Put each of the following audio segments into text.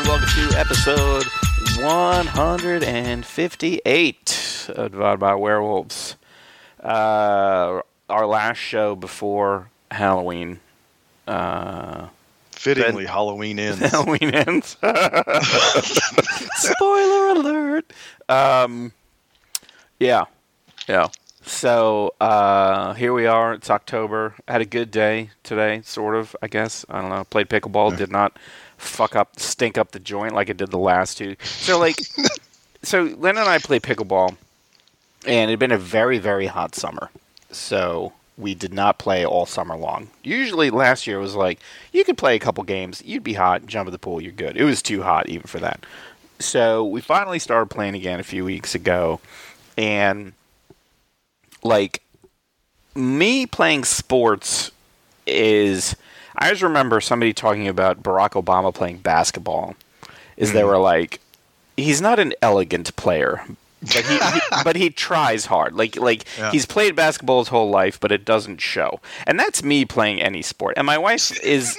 and welcome to episode 158 of Divided by Werewolves. Our last show before Halloween. Fittingly, Halloween Ends. Halloween Ends. Spoiler alert. Yeah. So, here we are. It's October. I had a good day today, sort of, I guess. I don't know. Played pickleball. Did not stink up the joint like it did the last two. So Lynn and I played pickleball, and it had been a very, very hot summer. So we did not play all summer long. Usually last year was like, you could play a couple games, you'd be hot, jump in the pool, you're good. It was too hot even for that. So we finally started playing again a few weeks ago, and like, me playing sports is... I just remember somebody talking about Barack Obama playing basketball. They were like, he's not an elegant player, but he tries hard. Like he's played basketball his whole life, but it doesn't show. And that's me playing any sport. And my wife is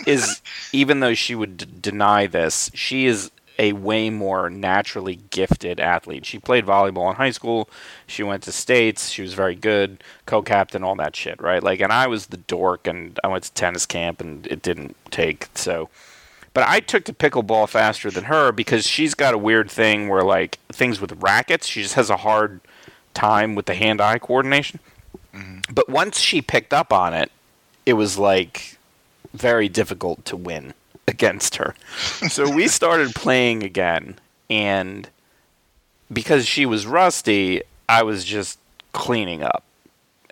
even though she would deny this, she is a way more naturally gifted athlete. She played volleyball in high school. She went to states. She was very good, co-captain, all that shit, right? Like, and I was the dork, and I went to tennis camp, and it didn't take. So, but I took to pickleball faster than her because she's got a weird thing where, like, things with rackets, she just has a hard time with the hand-eye coordination. Mm-hmm. But once she picked up on it, it was, like, very difficult to win against her. So we started playing again, and because she was rusty, I was just cleaning up.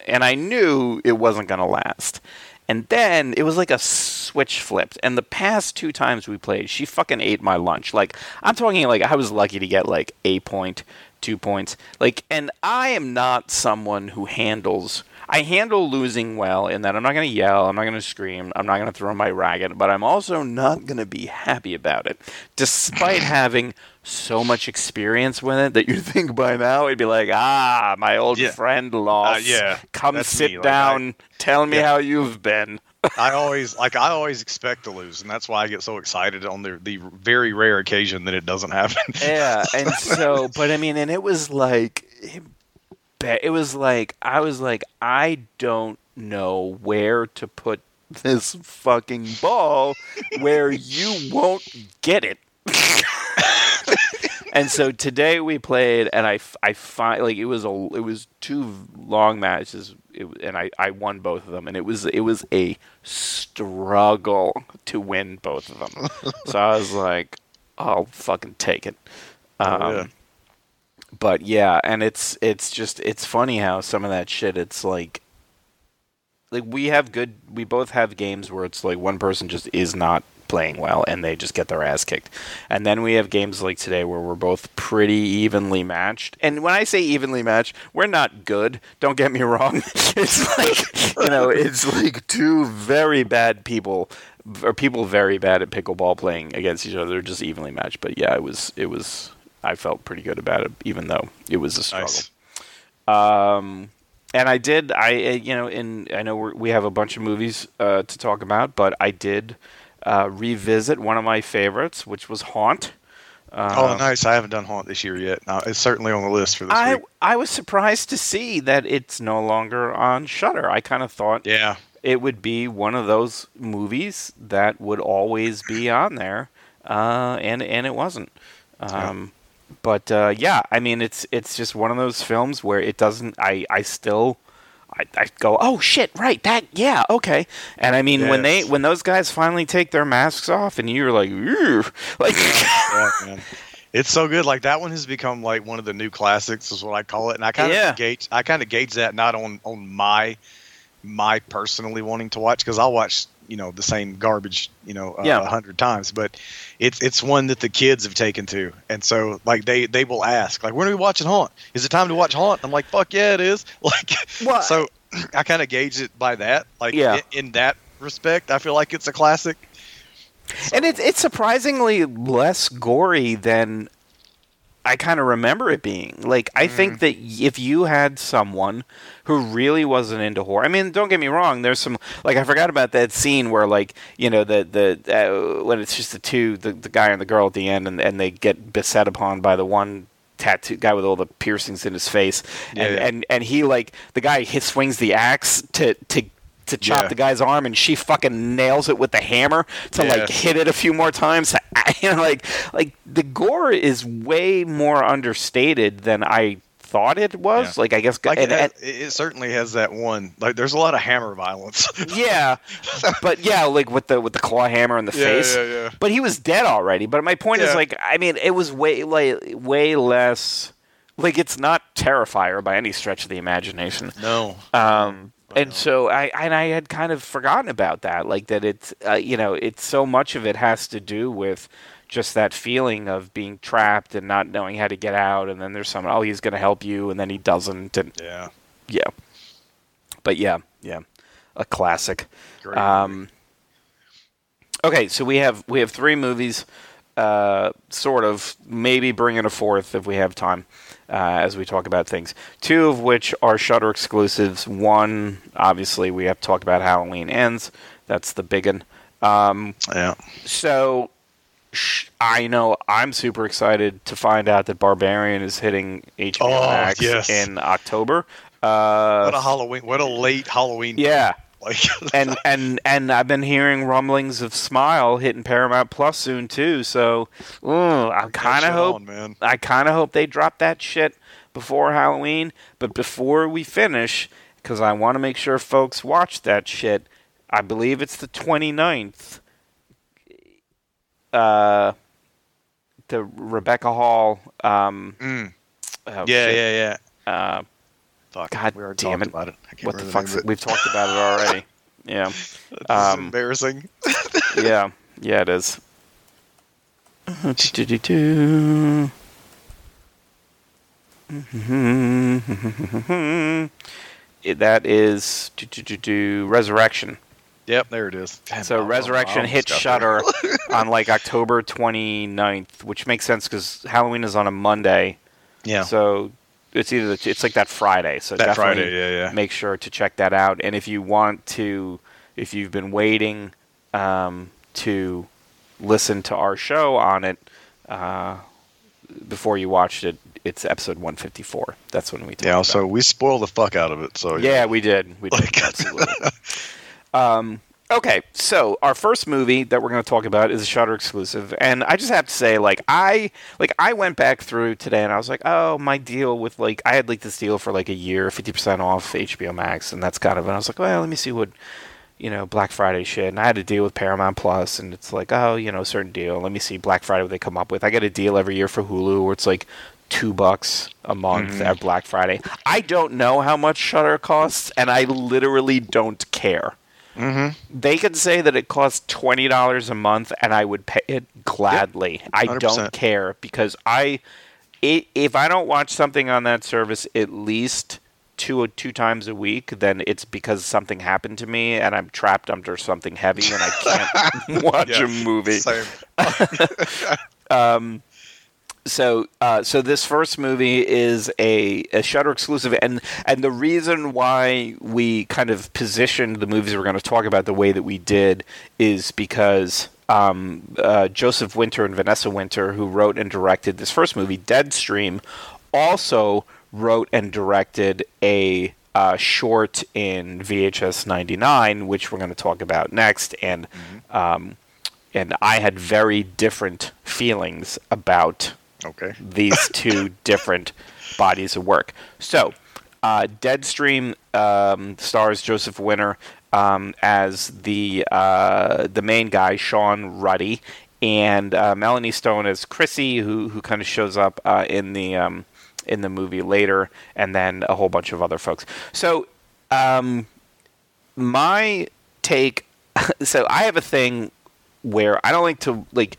And I knew it wasn't going to last. And then it was like a switch flipped. And the past two times we played, she fucking ate my lunch. Like, I'm talking like I was lucky to get like a point, 2 points. Like, and I am not someone who handles... I handle losing well in that I'm not going to yell, I'm not going to scream, I'm not going to throw my racket, but I'm also not going to be happy about it, despite having so much experience with it that you'd think by now it'd be like, my old friend lost. Come sit down, tell me how you've been. I always expect to lose, and that's why I get so excited on the very rare occasion that it doesn't happen. Yeah, and so, but I mean, and it was like... I was like, I don't know where to put this fucking ball where you won't get it. And so today we played, and I find like it was two long matches, and I won both of them, and it was a struggle to win both of them. So I was like, I'll fucking take it. But yeah, and it's funny how some of that shit, it's like we both have games where it's like one person just is not playing well and they just get their ass kicked. And then we have games like today where we're both pretty evenly matched. And when I say evenly matched, we're not good. Don't get me wrong. It's like, you know, it's like two very bad people or people very bad at pickleball playing against each other, just evenly matched. But yeah, it was I felt pretty good about it, even though it was a struggle. Nice. And I know we have a bunch of movies to talk about, but I did revisit one of my favorites, which was Haunt. Nice. I haven't done Haunt this year yet. No, it's certainly on the list for this week. I was surprised to see that it's no longer on Shudder. I kind of thought it would be one of those movies that would always be on there, and it wasn't. But, I mean, it's just one of those films where it doesn't, I still go, oh shit, right, that, yeah, okay. And I mean, when those guys finally take their masks off and you're like, man. It's so good. Like, that one has become like one of the new classics is what I call it. And I kind of gauge that not on my personally wanting to watch, because I'll watch, you know, the same garbage, you know, 100 times, but it's one that the kids have taken to. And so like they will ask, like, when are we watching Haunt? Is it time to watch Haunt? I'm like, fuck yeah, it is. Like, what? So I kind of gauge it by that. Like in that respect, I feel like it's a classic. So. And it's surprisingly less gory than I kind of remember it being. Like, I think that if you had someone who really wasn't into horror... I mean, don't get me wrong, there's some... Like, I forgot about that scene where, like, you know, the when it's just the two, the guy and the girl at the end, and they get beset upon by the one tattoo guy with all the piercings in his face. Yeah, and he, like, the guy swings the axe to chop the guy's arm, and she fucking nails it with the hammer to like hit it a few more times. You know, like the gore is way more understated than I thought it was. Yeah. Like, I guess, like, it certainly has that one. Like, there's a lot of hammer violence. Yeah, but yeah, like with the claw hammer in the face. Yeah, yeah. But he was dead already. But my point is, like, I mean, it was way less. Like, it's not Terrifier by any stretch of the imagination. No. And so I had kind of forgotten about that, like that it's, you know, it's so much of it has to do with just that feeling of being trapped and not knowing how to get out. And then there's someone, oh, he's going to help you. And then he doesn't. And yeah. But yeah. A classic. Great movie. Okay. So we have three movies, sort of, maybe bring in a fourth if we have time. As we talk about things, two of which are Shudder exclusives. One, obviously, we have to talk about Halloween Ends. That's the big one. So I know I'm super excited to find out that Barbarian is hitting HBO Max in October. What a late Halloween! Yeah. Like, and I've been hearing rumblings of Smile hitting Paramount Plus soon too. So I kind of hope they drop that shit before Halloween. But before we finish, because I want to make sure folks watch that shit. I believe it's the 29th. The Rebecca Hall. God, we already damn it! About it. What the fuck? We've talked about it already. Yeah, this is embarrassing. yeah, it is. That is Resurrection. Yep, there it is. So Resurrection hit Shudder on like October 29th, which makes sense because Halloween is on a Monday. Yeah. So. It's like that Friday, so make sure to check that out. And if you want to, if you've been waiting to listen to our show on it before you watched it, it's episode 154. That's when we talked about it. So we spoiled the fuck out of it. So yeah, we did absolutely. Okay, so our first movie that we're going to talk about is a Shudder exclusive, and I just have to say, like, I went back through today, and I was like, oh, my deal with, like, I had, like, this deal for, like, a year, 50% off HBO Max, and that's kind of, and I was like, well, let me see what, you know, Black Friday shit, and I had a deal with Paramount Plus, and it's like, oh, you know, certain deal, let me see Black Friday what they come up with. I get a deal every year for Hulu, where it's, like, $2 a month at Black Friday. I don't know how much Shudder costs, and I literally don't care. Mm-hmm. They could say that it costs $20 a month, and I would pay it gladly. Yep. I don't care, because if I don't watch something on that service at least two times a week, then it's because something happened to me, and I'm trapped under something heavy, and I can't watch a movie. Same. So this first movie is a Shudder exclusive, and the reason why we kind of positioned the movies we're going to talk about the way that we did is because Joseph Winter and Vanessa Winter, who wrote and directed this first movie, Deadstream, also wrote and directed a short in VHS 99, which we're going to talk about next, and I had very different feelings about. Okay. These two different bodies of work. So, Deadstream stars Joseph Winter as the main guy, Sean Ruddy, and Melanie Stone as Chrissy, who kind of shows up in the movie later, and then a whole bunch of other folks. So, my take. So, I have a thing where I don't like to like.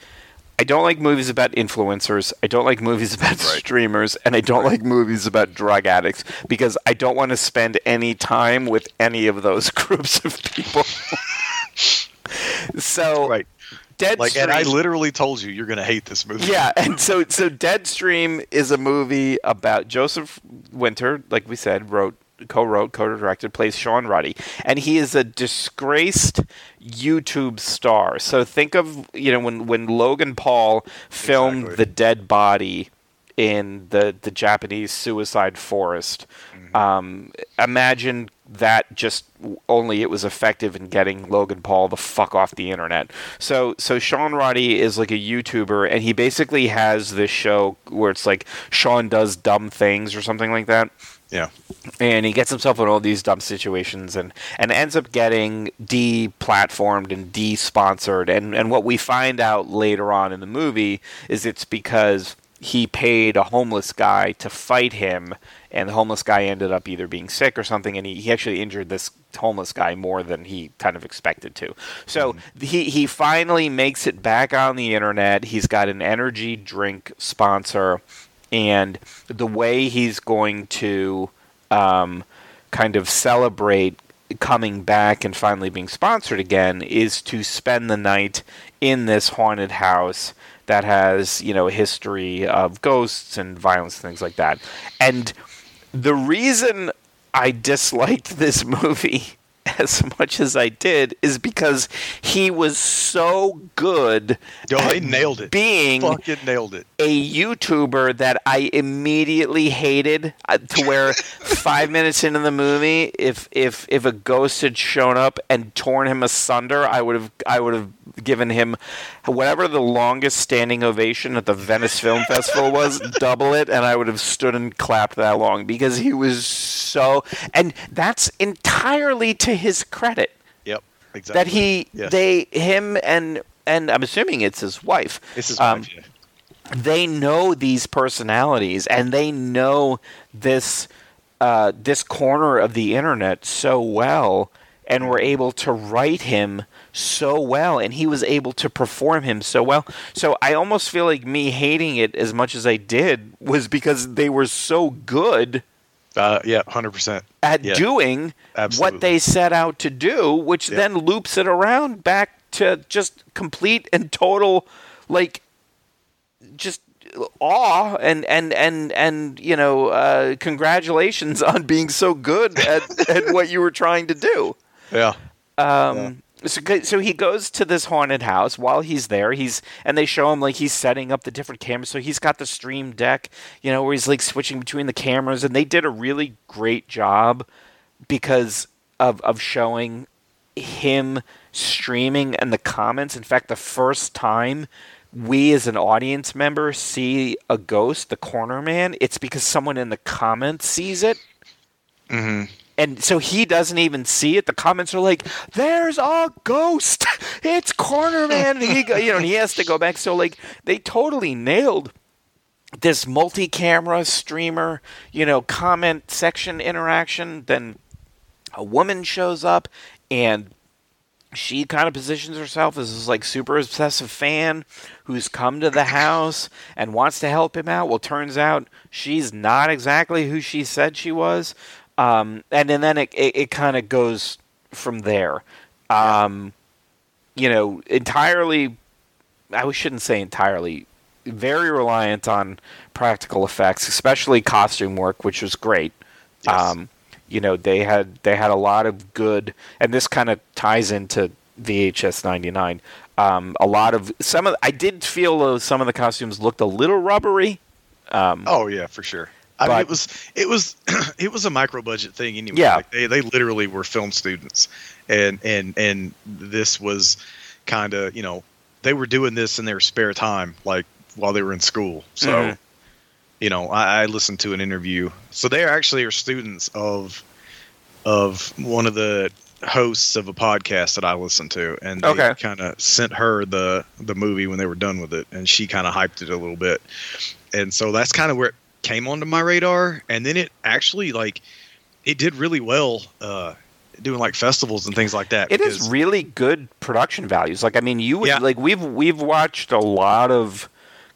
I don't like movies about influencers, I don't like movies about streamers, and I don't like movies about drug addicts, because I don't want to spend any time with any of those groups of people. So Deadstream, like, and I literally told you you're going to hate this movie. Yeah, and so Deadstream is a movie about Joseph Winter, like we said, co-wrote, co-directed, plays Sean Ruddy, and he is a disgraced YouTube star. So think of, you know, when Logan Paul filmed the dead body in the Japanese suicide forest. Mm-hmm. Imagine that, just only it was effective in getting Logan Paul the fuck off the internet. So Sean Roddy is like a YouTuber, and he basically has this show where it's like Sean does dumb things or something like that. Yeah. And he gets himself in all these dumb situations and ends up getting de-platformed and de-sponsored. And what we find out later on in the movie is it's because he paid a homeless guy to fight him, and the homeless guy ended up either being sick or something, and he actually injured this homeless guy more than he kind of expected to. So he finally makes it back on the internet. He's got an energy drink sponsor, and the way he's going to kind of celebrate coming back and finally being sponsored again is to spend the night in this haunted house that has, you know, a history of ghosts and violence, things like that. And the reason I disliked this movie as much as I did is because he was so good. Yo, they nailed it. Being fucking nailed it. A YouTuber that I immediately hated, to where 5 minutes into the movie, if a ghost had shown up and torn him asunder, I would have given him whatever the longest standing ovation at the Venice Film Festival was, double it, and I would have stood and clapped that long, because he was so, and that's entirely to his credit. Yep, exactly. That he, yes. They, him, and I'm assuming it's his wife. It's his wife, yeah. They know these personalities, and they know this corner of the internet so well, and were able to write him so well, and he was able to perform him so well. So I almost feel like me hating it as much as I did was because they were so good. Yeah, 100%. At doing what they set out to do, which then loops it around back to just complete and total, like, just awe and you know, congratulations on being so good at what you were trying to do. Yeah. So he goes to this haunted house. While he's there, and they show him, like, he's setting up the different cameras. So he's got the stream deck, you know, where he's, like, switching between the cameras. And they did a really great job because of showing him streaming and the comments. In fact, the first time we as an audience member see a ghost, the corner man, it's because someone in the comments sees it. Mm-hmm. And so he doesn't even see it. The comments are like, "There's a ghost. It's Corner Man." And he has to go back. So, like, they totally nailed this multi-camera streamer, you know, comment section interaction. Then a woman shows up, and she kind of positions herself as this, like, super obsessive fan who's come to the house and wants to help him out. Well, turns out she's not exactly who she said she was. And then it kind of goes from there. You know, entirely, I shouldn't say entirely, very reliant on practical effects, especially costume work, which was great. Yes. You know, they had a lot of good, and this kind of ties into VHS 99. I did feel though some of the costumes looked a little rubbery. Oh yeah, for sure. I mean, it was a micro budget thing anyway. Yeah. Like they literally were film students, and this was kind of, you know, they were doing this in their spare time, like while they were in school. So, you know, I listened to an interview. So they actually are students of one of the hosts of a podcast that I listened to, and they kind of sent her the movie when they were done with it, and she kind of hyped it a little bit, and so that's kind of where it came onto my radar. And then it actually, like, it did really well doing, like, festivals and things like that. It is really good production values. Like, I mean, you would like, we've watched a lot of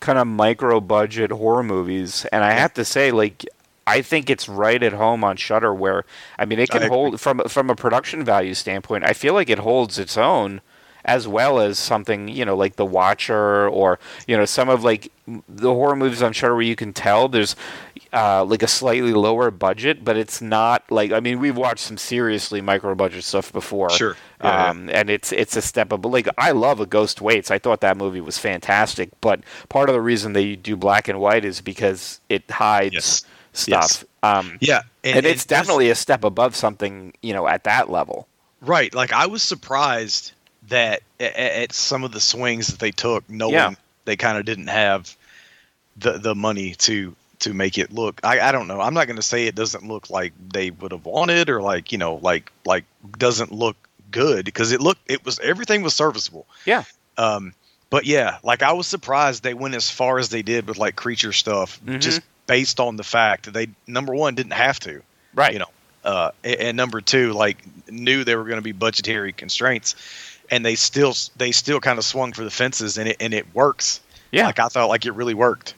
kind of micro budget horror movies, and I have to say, like, I think it's right at home on Shudder, where, I mean, it can hold from a production value standpoint. I feel like it holds its own as well as something, you know, like The Watcher, or, you know, some of like the horror movies I'm sure where you can tell there's like a slightly lower budget, but it's not like, I mean, we've watched some seriously micro budget stuff before. Sure. Yeah, yeah. And it's a step up. But like, I love A Ghost Waits. I thought that movie was fantastic, but part of the reason they do black and white is because it hides stuff. Yes. Yeah. And it's definitely a step above something, you know, at that level. Right. Like, I was surprised that at some of the swings that they took, knowing they kind of didn't have the money to make it look, I don't know. I'm not going to say it doesn't look like they would have wanted, or like, you know, like doesn't look good, because everything was serviceable. Yeah. But yeah, like, I was surprised they went as far as they did with like creature stuff, just based on the fact that they, number one, didn't have to, right? You know, and number two, like, knew there were going to be budgetary constraints, and they still kind of swung for the fences, and it works. Yeah. Like, I thought, like, it really worked.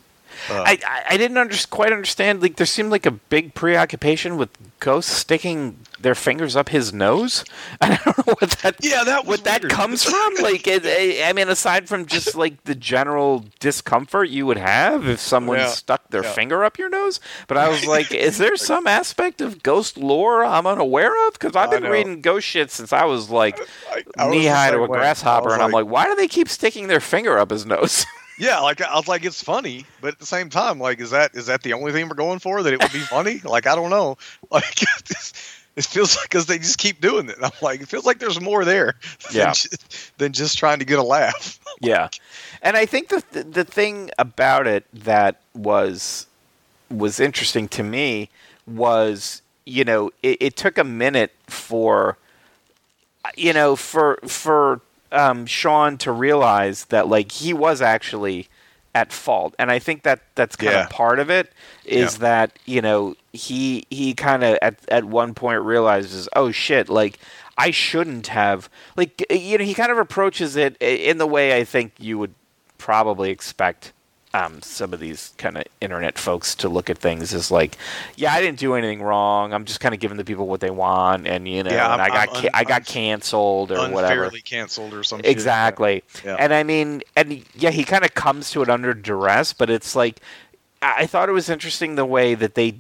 I didn't quite understand. Like, there seemed like a big preoccupation with ghosts sticking their fingers up his nose. I don't know what that that comes from. Like, I mean, aside from just like the general discomfort you would have if someone stuck their finger up your nose. But I was like, is there some aspect of ghost lore I'm unaware of? Because I've been reading ghost shit since I was like knee high to a grasshopper, and I'm like, why do they keep sticking their finger up his nose? Yeah, like, I was like, it's funny, but at the same time, like, is that the only thing we're going for, that it would be funny? Like, I don't know. Like, it feels like, because they just keep doing it. I'm like, it feels like there's more there than just trying to get a laugh. Yeah, and I think the thing about it that was interesting to me was, you know, it took a minute for, you know, for. Sean to realize that, like, he was actually at fault, and I think that that's kind of part of it is that, you know, he kind of at one point realizes, oh shit, like, I shouldn't have, like, you know, he kind of approaches it in the way I think you would probably expect some of these kind of internet folks to look at things, is like, yeah, I didn't do anything wrong. I'm just kind of giving the people what they want, and, you know, and I got canceled or whatever. Unfairly canceled or something. Exactly. Yeah. And I mean, he kind of comes to it under duress, but it's like, I thought it was interesting the way that they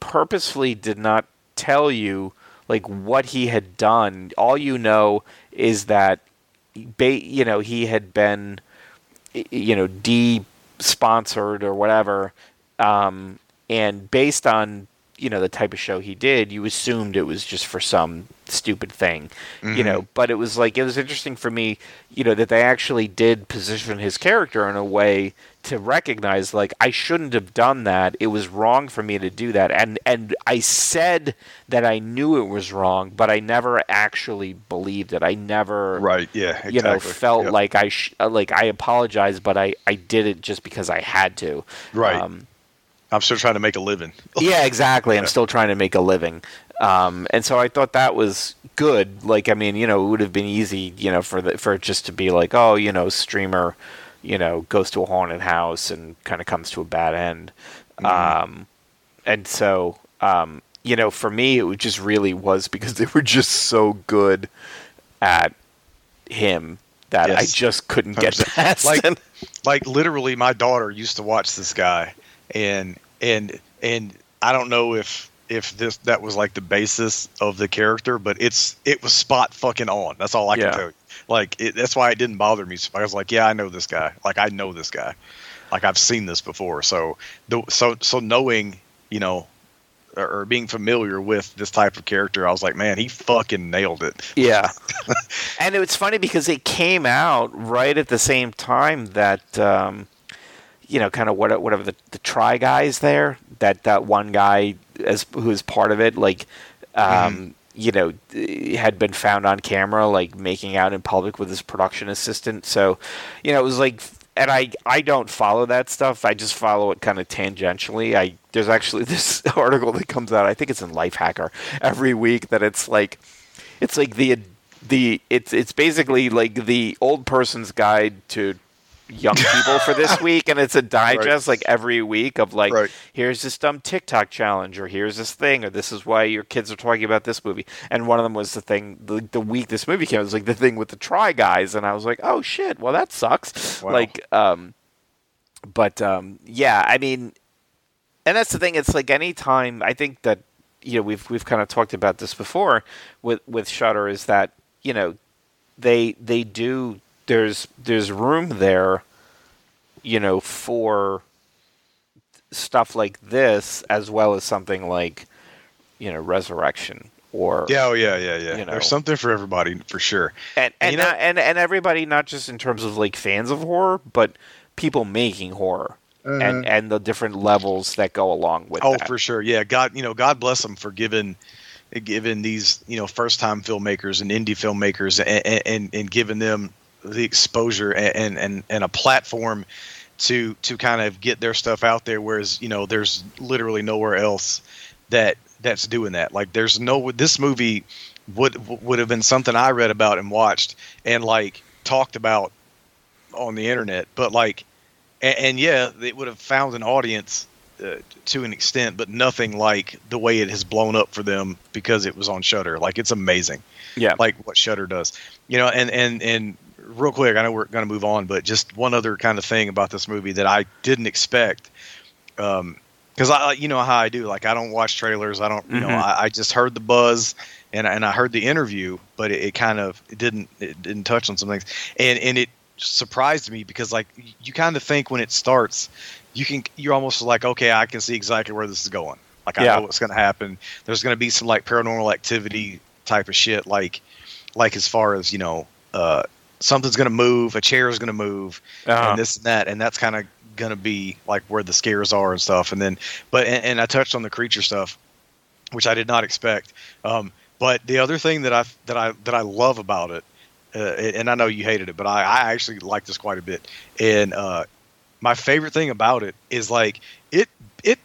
purposefully did not tell you like what he had done. All you know is that, you know, he had been, you know, sponsored or whatever, and based on, you know, the type of show he did, you assumed it was just for some stupid thing, you know. But it was like, it was interesting for me, you know, that they actually did position his character in a way to recognize, like, I shouldn't have done that. It was wrong for me to do that, and I said that I knew it was wrong, but I never actually believed it. I never, you know, felt like I apologized, but I did it just because I had to, right? I'm still trying to make a living. Yeah, exactly. I'm still trying to make a living. And so I thought that was good. Like, I mean, you know, it would have been easy, you know, for it just to be like, oh, you know, streamer, you know, goes to a haunted house and kind of comes to a bad end. And so, you know, for me, it just really was because they were just so good at him that I just couldn't get past. Like, literally, my daughter used to watch this guy. And I don't know if that was like the basis of the character, but it was spot fucking on. That's all I can tell you. Like, that's why it didn't bother me. I was like, yeah, I know this guy. Like, I know this guy. Like, I've seen this before. So knowing, you know, or being familiar with this type of character, I was like, man, he fucking nailed it. Yeah. And it was funny because it came out right at the same time that, you know, kind of whatever the Try Guys there, that one guy who is part of it, like, you know, had been found on camera, like, making out in public with his production assistant. So, you know, it was like, and I don't follow that stuff. I just follow it kind of tangentially. There's actually this article that comes out, I think it's in Lifehacker, every week, that it's basically like the old person's guide to young people for this week, and it's a digest like every week of like, here's this dumb TikTok challenge, or here's this thing, or this is why your kids are talking about this movie. And one of them was the thing, the week this movie came, it was like the thing with the Try Guys, and I was like, oh shit, well that sucks. Wow. Like, yeah, I mean, and that's the thing. It's like any time, I think that, you know, we've kind of talked about this before with Shudder, is that, you know, they do, there's room there, you know, for stuff like this, as well as something like, you know, Resurrection or you know, there's something for everybody for sure, and you know, and everybody, not just in terms of like fans of horror, but people making horror. And the different levels that go along with that. Oh, for sure. Yeah. God, you know, God bless them for giving these, you know, first time filmmakers and indie filmmakers and giving them the exposure and a platform to kind of get their stuff out there. Whereas, you know, there's literally nowhere else that's doing that. Like there's no, this movie would have been something I read about and watched and like talked about on the internet, but like, and yeah, it would have found an audience to an extent, but nothing like the way it has blown up for them because it was on Shudder. Like, it's amazing. Yeah. Like what Shudder does, you know, and real quick, I know we're going to move on, but just one other kind of thing about this movie that I didn't expect. Cause I, you know how I do, like, I don't watch trailers. I don't, you know, I just heard the buzz and I heard the interview, but it didn't touch on some things. And it surprised me because, like, you kind of think when it starts, you're almost like, okay, I can see exactly where this is going. Like, I know what's going to happen. There's going to be some like Paranormal Activity type of shit. Like as far as, you know, something's going to move, a chair is going to move, and this and that, and that's kind of going to be like where the scares are and stuff. And then, and I touched on the creature stuff, which I did not expect. But the other thing that I love about it. And I know you hated it, but I actually like this quite a bit. And my favorite thing about it is like it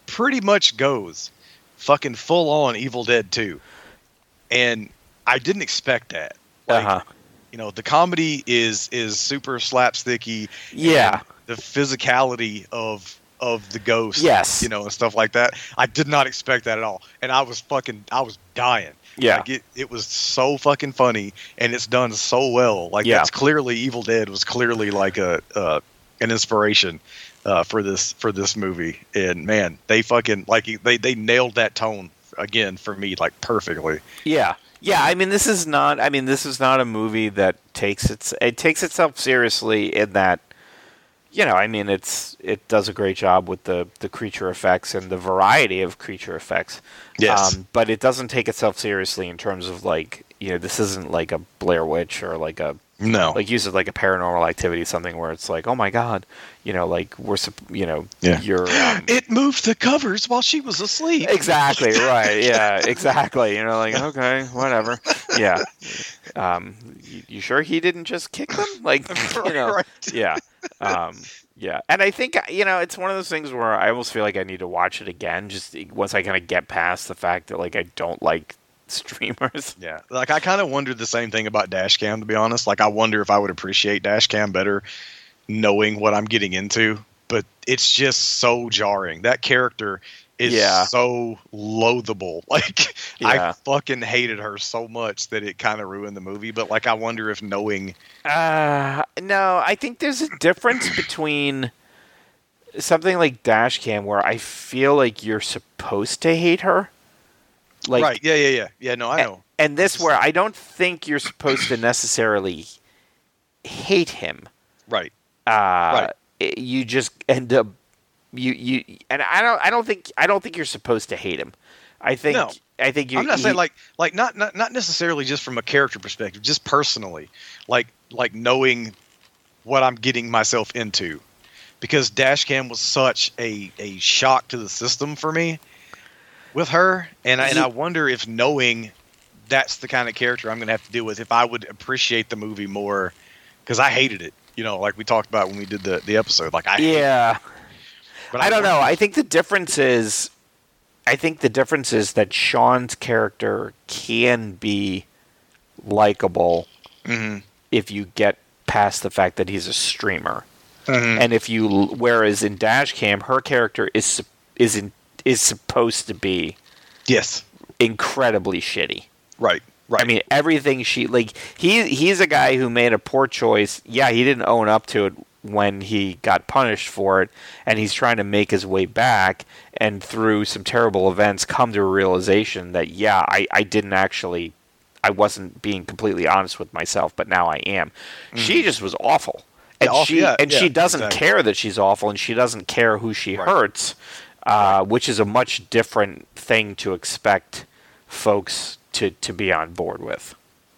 pretty much goes fucking full on Evil Dead 2. And I didn't expect that. Like, you know, the comedy is super slapsticky. Yeah. The physicality of the ghost. Yes. You know, and stuff like that. I did not expect that at all. And I was dying. Yeah, like it was so fucking funny, and it's done so well. Like, it's clearly Evil Dead was clearly like an inspiration for this movie. And man, they fucking like they nailed that tone again for me, like, perfectly. Yeah, yeah. I mean, this is not a movie that takes itself seriously in that. You know, I mean, it does a great job with the creature effects and the variety of creature effects. Yes. But it doesn't take itself seriously in terms of, like, you know, this isn't like a Blair Witch or like a... No. Like, use it like a Paranormal Activity, something where it's like, oh my God, you know, like, we're, you know, you're... it moved the covers while she was asleep. Exactly, right, yeah, exactly. You know, like, okay, whatever, yeah. You sure he didn't just kick them? Like, you know, right. Yeah. Yeah, and I think, you know, it's one of those things where I almost feel like I need to watch it again, just once I kind of get past the fact that, like, I don't like streamers. Yeah, like, I kind of wondered the same thing about Dashcam, to be honest. Like, I wonder if I would appreciate Dashcam better knowing what I'm getting into, but it's just so jarring. That character is so loathable. Like, I fucking hated her so much that it kind of ruined the movie. But, like, I wonder if knowing... no, I think there's a difference between something like Dashcam, where I feel like you're supposed to hate her. Like, right, yeah, no, I know. And this, where I don't think you're supposed to necessarily hate him. Right. You just end up... You and I don't think you're supposed to hate him. I think I'm not saying like not necessarily just from a character perspective, just personally, like knowing what I'm getting myself into, because Dashcam was such a shock to the system for me with her, and I wonder if knowing that's the kind of character I'm gonna have to deal with, if I would appreciate the movie more, because I hated it. You know, like we talked about when we did the episode, like I hated it. But I don't know. I think the difference is that Sean's character can be likable if you get past the fact that he's a streamer. Mm-hmm. And if you, whereas in Dashcam, her character is supposed to be, yes, incredibly shitty. Right. Right. I mean, everything she, like, he's a guy who made a poor choice. Yeah, he didn't own up to it when he got punished for it, and he's trying to make his way back, and through some terrible events come to a realization that, yeah, I wasn't being completely honest with myself, but now I am. Mm-hmm. She just was awful. And she doesn't care that she's awful, and she doesn't care who she hurts, which is a much different thing to expect folks to be on board with.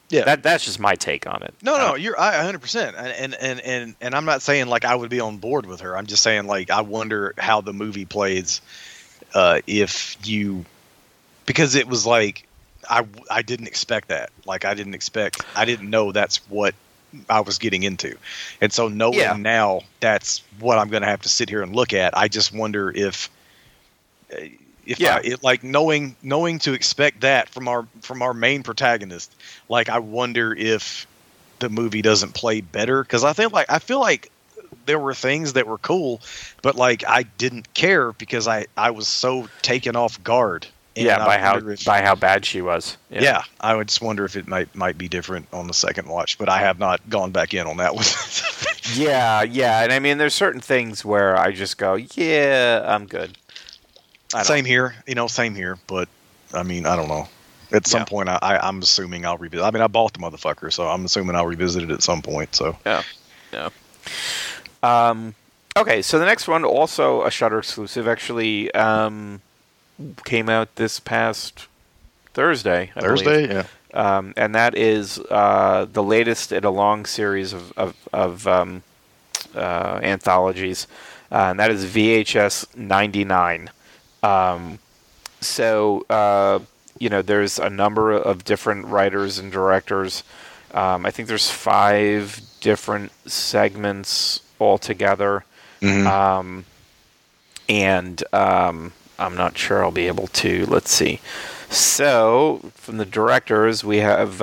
Yeah, that's just my take on it. No, you're 100%. And I'm not saying like I would be on board with her. I'm just saying like I wonder how the movie plays because it was like I didn't expect that. Like I didn't know that's what I was getting into. And so knowing now that's what I'm going to have to sit here and look at, I just wonder knowing to expect that from our main protagonist, like I wonder if the movie doesn't play better, because I feel like there were things that were cool, but like I didn't care because I was so taken off guard. And by how bad she was. Yeah. Yeah, I would just wonder if it might be different on the second watch, but I have not gone back in on that one. Yeah, and I mean, there's certain things where I just go, yeah, I'm good. Same here, but I mean, I don't know. At some point, I'm assuming I'll revisit. I mean, I bought the motherfucker, so I'm assuming I'll revisit it at some point. So yeah. Okay, so the next one, also a Shudder exclusive, actually. Came out this past Thursday, I believe. Yeah. And that is the latest in a long series of anthologies, and that is VHS 99. There's a number of different writers and directors. I think there's 5 different segments altogether, mm-hmm. I'm not sure I'll be able to. Let's see. So, from the directors, we have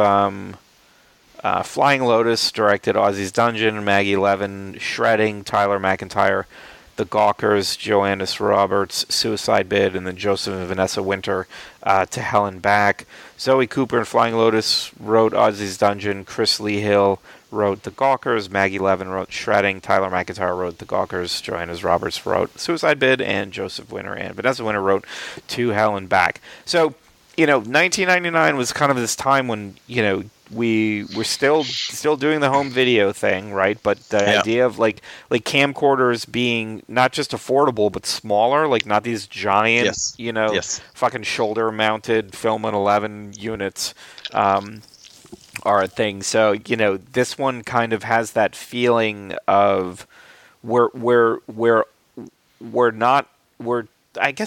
Flying Lotus directed Ozzy's Dungeon, Maggie Levin, Shredding, Tyler McIntyre, The Gawkers, Johannes Roberts, Suicide Bid, and then Joseph and Vanessa Winter, To Hell and Back. Zoe Cooper and Flying Lotus wrote Ozzy's Dungeon. Chris Lee Hill wrote The Gawkers, Maggie Levin wrote Shredding, Tyler McIntyre wrote The Gawkers, Johannes Roberts wrote Suicide Bid, and Joseph Winter and Vanessa Winter wrote To Hell and Back. So, 1999 was kind of this time when, we were still doing the home video thing, right? But the idea of like camcorders being not just affordable but smaller, like not these giant, fucking shoulder-mounted film at 11 units. Are a thing. So, this one kind of has that feeling of I guess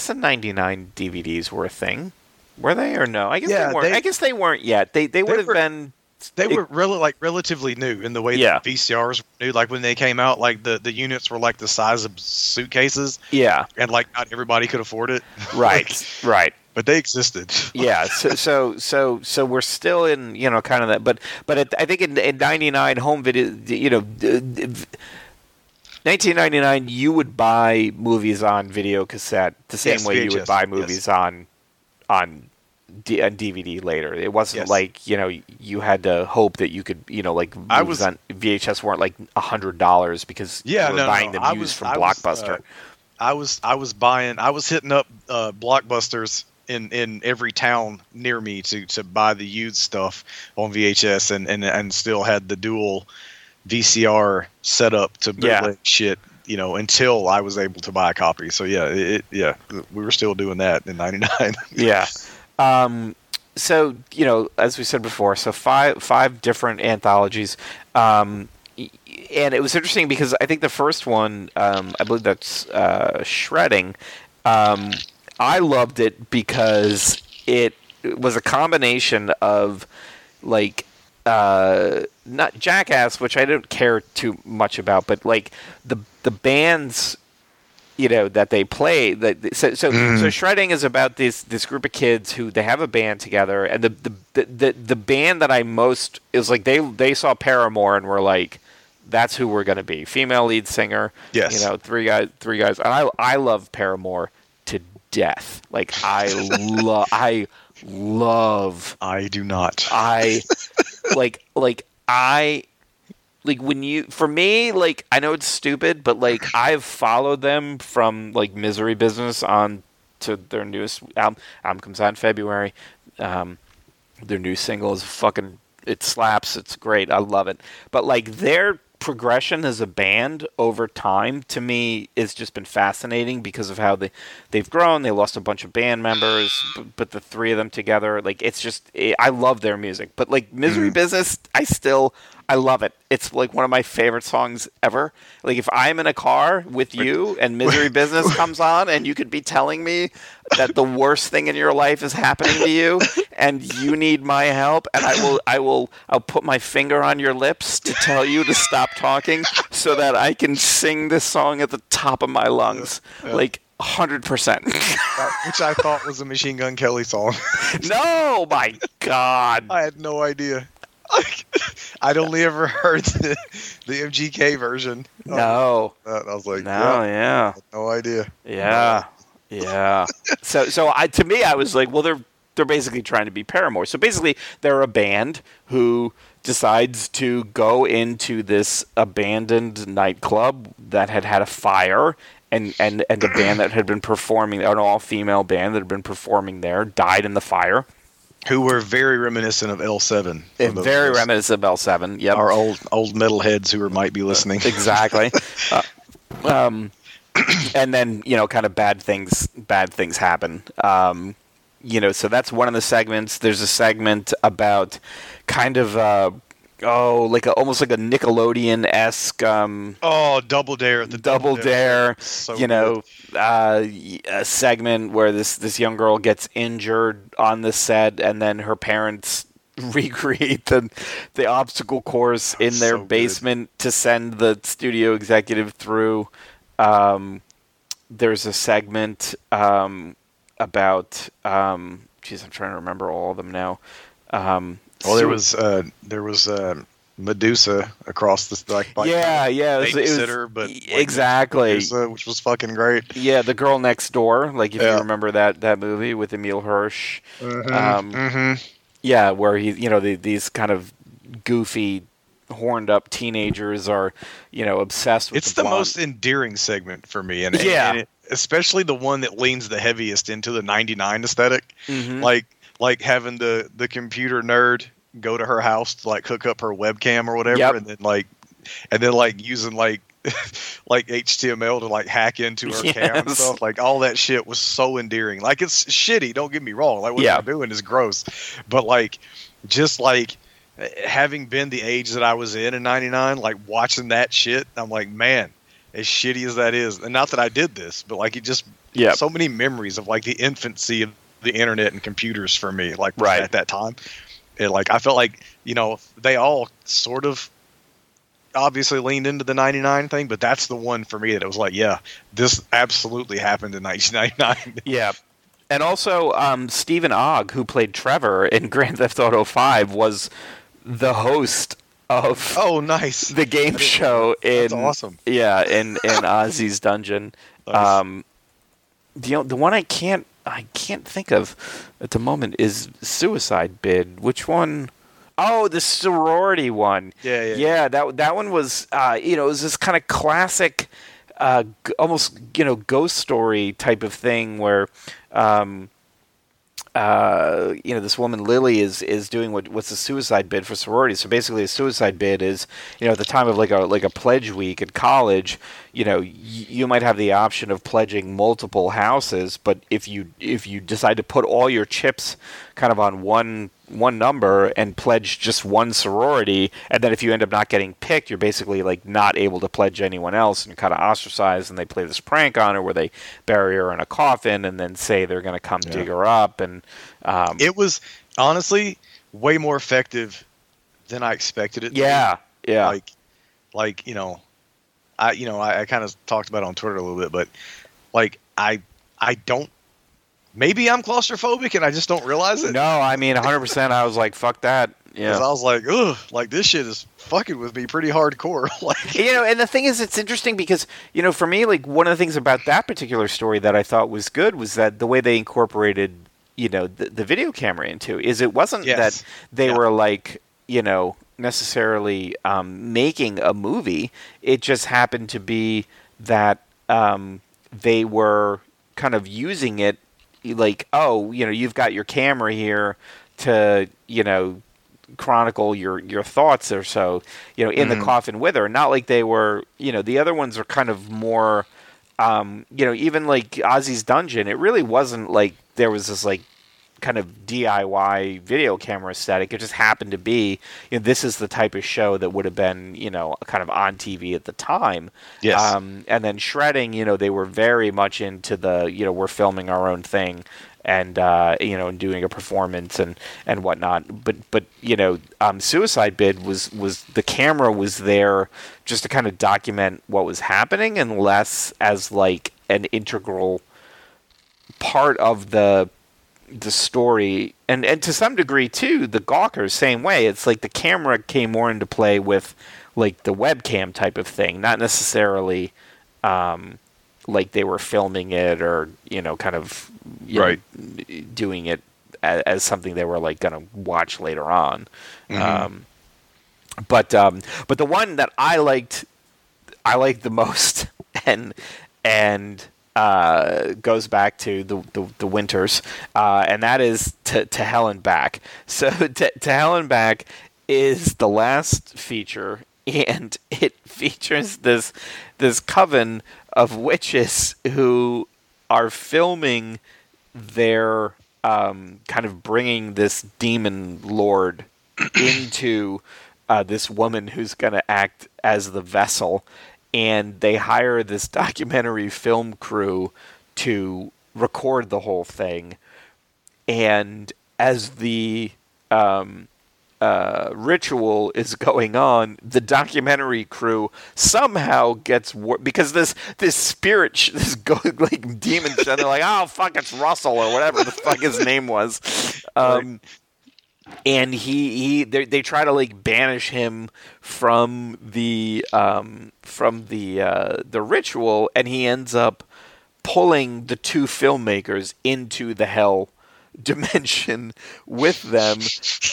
the 99 DVDs were a thing. Were they or no? I guess they weren't. I guess they weren't yet. They would have been. They were really relatively new in the way that VCRs were new. Like when they came out, like the units were like the size of suitcases. Yeah. And like not everybody could afford it. Right. Right. But they existed. Yeah, so we're still in kind of that. But I think in 1999 home video, 1999 you would buy movies on video cassette the same way VHS, you would buy movies on DVD later. It wasn't like you had to hope that you could on VHS weren't like $100 because you were buying them used from Blockbuster. I was hitting up Blockbusters in every town near me to buy the used stuff on VHS and still had the dual VCR set up to bootleg shit, until I was able to buy a copy. So we were still doing that in 99. Yeah. So, as we said before, so five different anthologies, and it was interesting because I think the first one, I believe that's Shredding, I loved it because it was a combination of, like, not Jackass, which I don't care too much about, but, like, the bands, that they play. So Shredding is about this group of kids who they have a band together, and the band that I most is, like, they saw Paramore and were like, that's who we're going to be. Female lead singer. Yes. You know, three guys. And I love Paramore to death. Like, I love. I do not. For me, I know it's stupid, but like I've followed them from like Misery Business on to their newest album. Album comes out in February. Their new single is fucking, it slaps. It's great. I love it. But like their progression as a band over time to me has just been fascinating because of how they've grown. They lost a bunch of band members, but the three of them together, like it's just, I love their music. But like Misery Business, I love it. It's like one of my favorite songs ever. Like if I'm in a car with you and Misery Business comes on and you could be telling me that the worst thing in your life is happening to you and you need my help, and I'll put my finger on your lips to tell you to stop talking so that I can sing this song at the top of my lungs. Yeah. Like 100%. Which I thought was a Machine Gun Kelly song. No, my God. I had no idea. I'd only ever heard the MGK version. No. I was like, no, yeah. No idea. Yeah. No. Yeah. So to me, I was like, well, they're basically trying to be Paramore. So basically, they're a band who decides to go into this abandoned nightclub that had a fire, and the band that had been performing, an all-female band that had been performing there, died in the fire. Who were very reminiscent of L7. Very reminiscent of L7, yep. Our old metalheads who might be listening. Exactly. And then, you know, kind of bad things happen. So that's one of the segments. There's a segment about kind of... almost like a Nickelodeon-esque. Double Dare at the Double Dare. So a segment where this young girl gets injured on the set, and then her parents recreate the obstacle course in their basement to send the studio executive through. There's a segment about. Geez, I'm trying to remember all of them now. Well, there was Medusa across the bike. Yeah, Medusa, which was fucking great. Yeah, The Girl Next Door. Like if you remember that movie with Emil Hirsch. Mm-hmm, Yeah, where he, these kind of goofy, horned up teenagers are, obsessed with. It's the most endearing segment for me, and especially the one that leans the heaviest into the '99 aesthetic, Like having the computer nerd go to her house to like hook up her webcam or whatever, and then using like HTML to like hack into her cam and stuff. Like all that shit was so endearing. Like it's shitty, don't get me wrong. Like what I'm doing is gross, but like just like having been the age that I was in '99, like watching that shit, I'm like, man, as shitty as that is, and not that I did this, but like it just so many memories of like the infancy of the internet and computers for me, like at that time, it like I felt like they all sort of obviously leaned into the '99 thing, but that's the one for me that it was like, yeah, this absolutely happened in 1999. Yeah, and also Stephen Ogg, who played Trevor in Grand Theft Auto 5, was the host of the game show that's awesome. Yeah, in Ozzy's Dungeon. Nice. The one I can't think of at the moment is Suicide Bid. Which one? Oh, the sorority one. Yeah. That one was, it was this kind of classic, almost ghost story type of thing where, this woman Lily is doing what's a suicide bid for sorority. So basically, a suicide bid is, at the time of like a pledge week at college, you might have the option of pledging multiple houses, but if you decide to put all your chips kind of on one number and pledge just one sorority, and then if you end up not getting picked, you're basically like not able to pledge anyone else and kind of ostracized, and they play this prank on her where they bury her in a coffin and then say they're going to come dig her up, and it was honestly way more effective than I expected it to be. Like I kind of talked about it on Twitter a little bit, but like I don't. Maybe I'm claustrophobic and I just don't realize it. No, I mean, 100%. I was like, fuck that. Yeah. Because I was like, ugh, like this shit is fucking with me pretty hardcore. Like, you know, and the thing is, it's interesting because, you know, for me, like one of the things about that particular story that I thought was good was that the way they incorporated, you know, the video camera into is it wasn't that they were like, you know, necessarily making a movie. It just happened to be that they were kind of using it like, oh, you know, you've got your camera here to, you know, chronicle your thoughts or so, you know, in the coffin with her. Not like they were, you know, the other ones are kind of more, you know, even like Ozzy's Dungeon, it really wasn't like there was this like kind of DIY video camera aesthetic. It just happened to be, you know, this is the type of show that would have been, you know, kind of on TV at the time. Yes. And then Shredding, you know, they were very much into the, you know, we're filming our own thing and, you know, and doing a performance and whatnot. But, you know, Suicide Bid was the camera was there just to kind of document what was happening and less as like an integral part of the story, and to some degree too, the Gawkers same way. It's like the camera came more into play with like the webcam type of thing, not necessarily like they were filming it or, you know, kind of you know, doing it as something they were like going to watch later on. But the one that I liked the most and goes back to the Winters, and that is to Hell and Back. So to Hell and Back is the last feature, and it features this coven of witches who are filming their kind of bringing this demon lord into this woman who's going to act as the vessel. And they hire this documentary film crew to record the whole thing. And as the ritual is going on, the documentary crew somehow gets because this spirit, this demon, and they're like, oh fuck, it's Russell or whatever the fuck his name was. And they try to like banish him from the ritual, and he ends up pulling the two filmmakers into the hell dimension with them,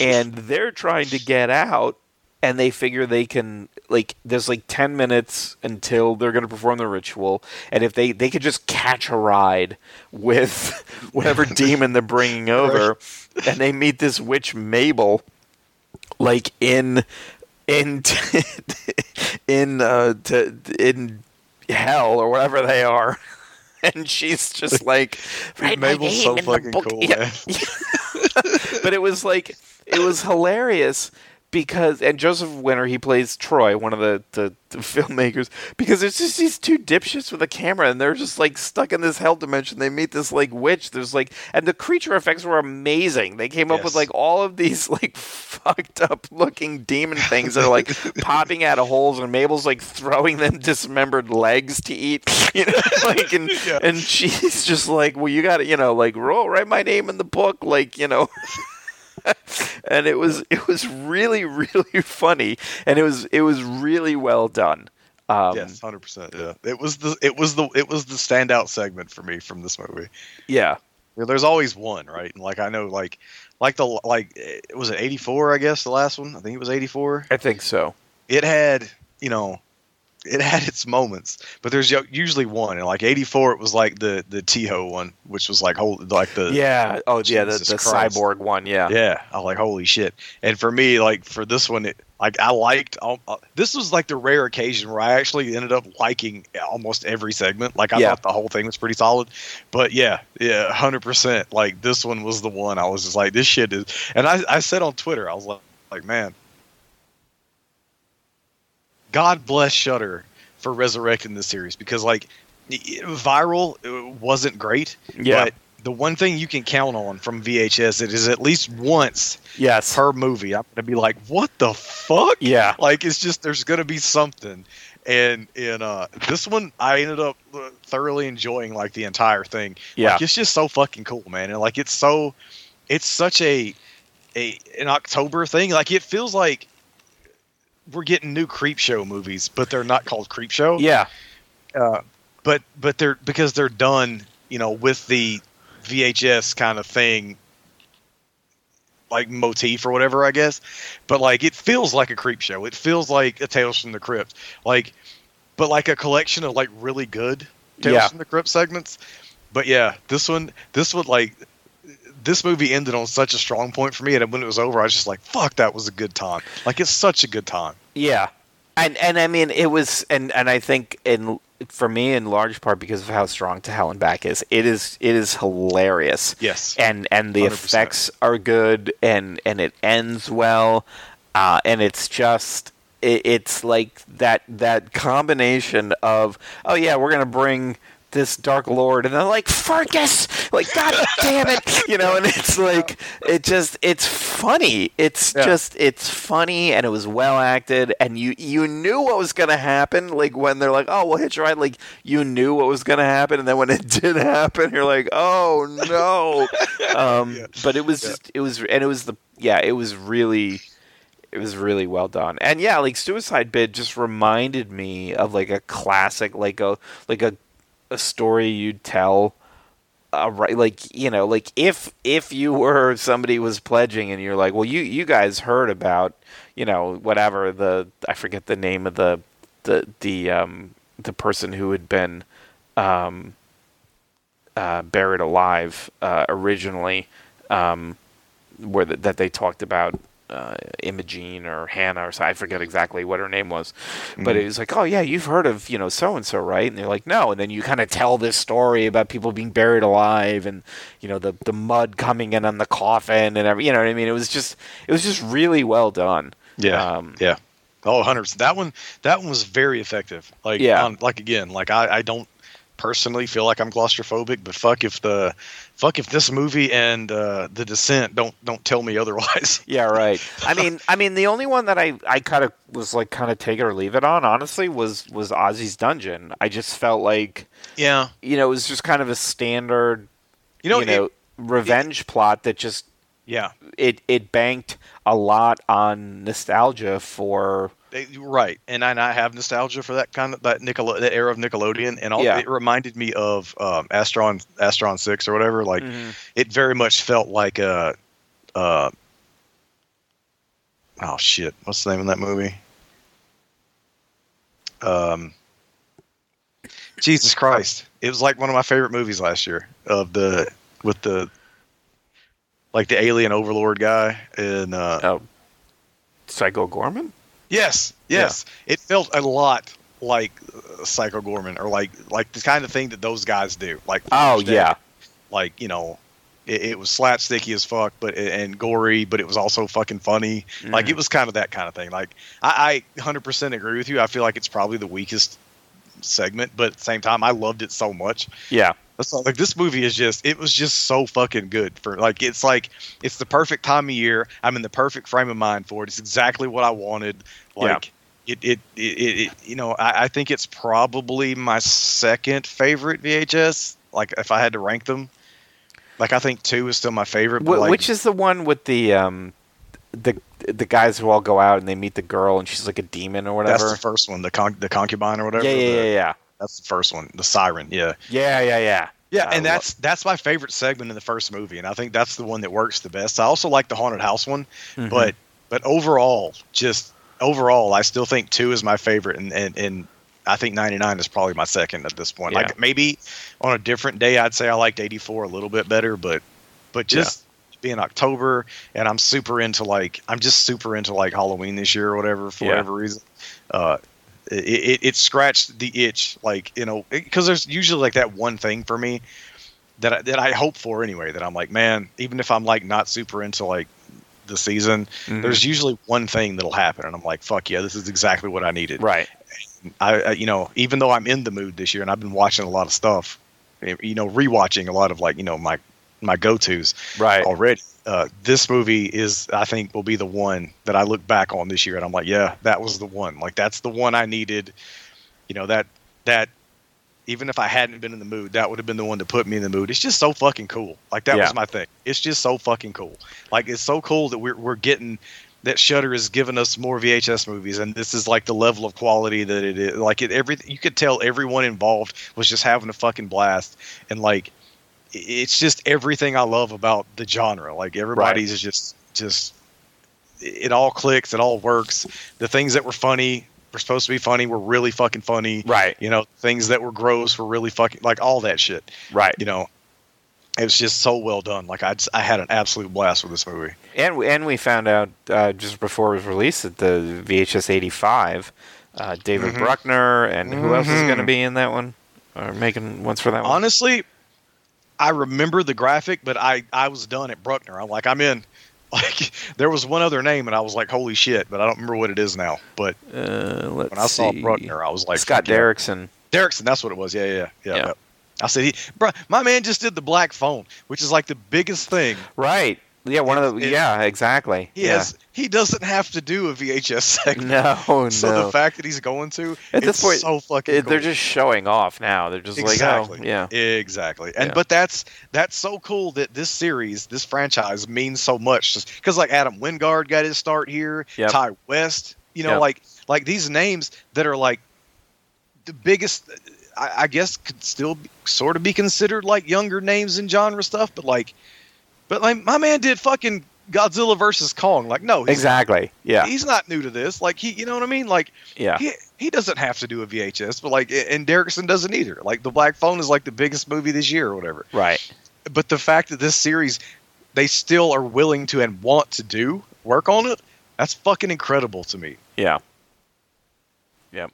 and they're trying to get out, and they figure they can like there's like 10 minutes until they're going to perform the ritual, and if they could just catch a ride with whatever demon they're bringing over. And they meet this witch Mabel, like in hell or wherever they are, and she's just like, Mabel's so fucking cool. Yeah. But it was hilarious because, and Joseph Winter, he plays Troy, one of the filmmakers, because it's just these two dipshits with a camera, and they're just like stuck in this hell dimension. They meet this like witch. There's like, and the creature effects were amazing. They came up with like all of these like fucked up looking demon things that are like popping out of holes, and Mabel's like throwing them dismembered legs to eat, you know, like, and she's just like, well, you got to, you know, like write my name in the book, like, you know. And it was really, really funny, and it was really well done. 100%. Yeah, it was the standout segment for me from this movie. Yeah, there's always one, right? And like I know, like was it 84? I guess the last one. I think it was 84. I think so. It had, you know, it had its moments, but there's usually one. And like 84, it was like the T-Ho one, which was like the cyborg one. Yeah. I was like, holy shit. And for me, like for this one, this was like the rare occasion where I actually ended up liking almost every segment. Like I thought the whole thing was pretty solid, but 100%. Like this one was the one I was just like, this shit is. And I said on Twitter, I was like man, God bless Shudder for resurrecting this series, because like viral wasn't great, but the one thing you can count on from VHS, it is at least once per movie, I'm going to be like, what the fuck? Yeah. Like it's just, there's going to be something. And this one, I ended up thoroughly enjoying like the entire thing. Yeah. Like, it's just so fucking cool, man. And like, it's such a an October thing. Like, it feels like we're getting new Creepshow movies, but they're not called Creepshow. Yeah. But they're, because they're done, you know, with the VHS kind of thing, like motif or whatever, I guess. But like, it feels like a Creepshow. It feels like a Tales from the Crypt, like, but like a collection of like really good Tales from the Crypt segments. But yeah, this one, like, this movie ended on such a strong point for me, and when it was over, I was just like, "Fuck, that was a good time." Like, it's such a good time. Yeah, and I mean, it was, and I think for me, in large part because of how strong To Hell and Back is, it is hilarious. Yes, and the 100%. Effects are good, and it ends well, and it's just it's like that combination of, oh yeah, we're gonna bring this Dark Lord, and they're like, Fergus, like, god damn it, you know, and it's like, it's funny, it's funny, and it was well acted, and you knew what was gonna happen, like, when they're like, oh, we'll hit your ride, like, you knew what was gonna happen, and then when it did happen, you're like, oh no. But it was just, it was really well done. And yeah, like, Suicide Bid just reminded me of like a classic, like a story you'd tell, right? Like, you know, like if you were, somebody was pledging and you're like, well, you guys heard about, you know, whatever, I forget the name of the person who had been buried alive originally, where that they talked about. Imogene or Hannah or so, I forget exactly what her name was, but it was like, oh yeah, you've heard of, you know, so and so, right? And they're like, no. And then you kind of tell this story about people being buried alive, and you know, the mud coming in on the coffin, and every, you know what I mean? It was just really well done. Yeah, oh, 100%. That one was very effective. Like, yeah, like again, like I don't personally feel like I'm claustrophobic, but fuck if this movie and The Descent don't tell me otherwise. Yeah, right. I mean the only one that I kind of was like, kind of take it or leave it on, honestly, was Ozzy's Dungeon. I just felt like, yeah, you know, it was just kind of a standard, revenge plot that just, yeah, it banked a lot on nostalgia for. Right, and I have nostalgia for that kind of that era of Nickelodeon, and all, yeah. It reminded me of Astron 6 or whatever. Like, it very much felt like a. Oh shit! What's the name of that movie? Jesus Christ! It was like one of my favorite movies last year with the alien overlord guy and Psycho Gorman. Yes. Yeah. It felt a lot like Psycho Gorman, or like the kind of thing that those guys do. Like, oh yeah, like, you know, it was slapsticky as fuck, and gory, but it was also fucking funny. Mm-hmm. Like, it was kind of that kind of thing. Like, I 100% agree with you. I feel like it's probably the weakest segment, but at the same time, I loved it so much. Yeah. So, like, this movie is just, it was just so fucking good for, like, it's the perfect time of year. I'm in the perfect frame of mind for it. It's exactly what I wanted. Like, yeah. It you know, I think it's probably my second favorite VHS. Like, if I had to rank them, like, I think 2 is still my favorite. But which is the one with the guys who all go out and they meet the girl and she's like a demon or whatever? That's the first one, the concubine or whatever. Yeah. That's the first one, the siren. Yeah. And that's my favorite segment in the first movie, and I think that's the one that works the best. I also like the haunted house one, but overall, I still think 2 is my favorite, and I think 99 is probably my second at this point. Yeah. Like, maybe on a different day, I'd say I liked 84 a little bit better, but just being October, and I'm just super into like Halloween this year or whatever for whatever reason. It scratched the itch, like, you know, because there's usually like that one thing for me that I hope for anyway, that I'm like, man, even if I'm like not super into like the season, there's usually one thing that'll happen, and I'm like, fuck yeah, this is exactly what I needed. Right. I you know, even though I'm in the mood this year and I've been watching a lot of stuff, you know, rewatching a lot of, like, you know, my go-tos already. This movie is, I think, will be the one that I look back on this year and I'm like, yeah, that was the one. Like, that's the one I needed. You know, that even if I hadn't been in the mood, that would have been the one to put me in the mood. It's just so fucking cool. Like, that was my thing. It's just so fucking cool. Like, it's so cool that we're getting that Shudder is giving us more VHS movies, and this is like the level of quality that it is. Like, you could tell everyone involved was just having a fucking blast, and like, it's just everything I love about the genre. Like, everybody's just it all clicks, it all works. The things that were funny were supposed to be funny were really fucking funny, right? You know, things that were gross were really fucking, like, all that shit, right? You know. It was just so well done. Like, I had an absolute blast with this movie. And we found out just before it was released that the VHS 85, David Bruckner, and who else is going to be in that one? Or making ones for that one? Honestly, I remember the graphic, but I was done at Bruckner. I'm like, I'm in. Like, there was one other name, and I was like, holy shit, but I don't remember what it is now. But let's when I saw Bruckner, I was like... Scott Derrickson. Derrickson, that's what it was. Yeah. I said, bro, my man just did The Black Phone, which is like the biggest thing. Right. Yeah, exactly. He doesn't have to do a VHS segment. No. So the fact that he's going to, at this point, so fucking cool. They're just showing off now. They're just like, oh, yeah. Exactly. And but that's so cool that this series, this franchise means so much. Because like Adam Wingard got his start here, Ty West, you know, like these names that are like the biggest... I guess could still sort of be considered like younger names in genre stuff, but like my man did fucking Godzilla versus Kong. Like, no, he's not new to this. Like, he, you know what I mean? Like, he doesn't have to do a VHS, but like, and Derrickson doesn't either. Like, The Black Phone is like the biggest movie this year or whatever. Right. But the fact that this series, they still are willing to and want to do work on it. That's fucking incredible to me. Yeah. Yeah.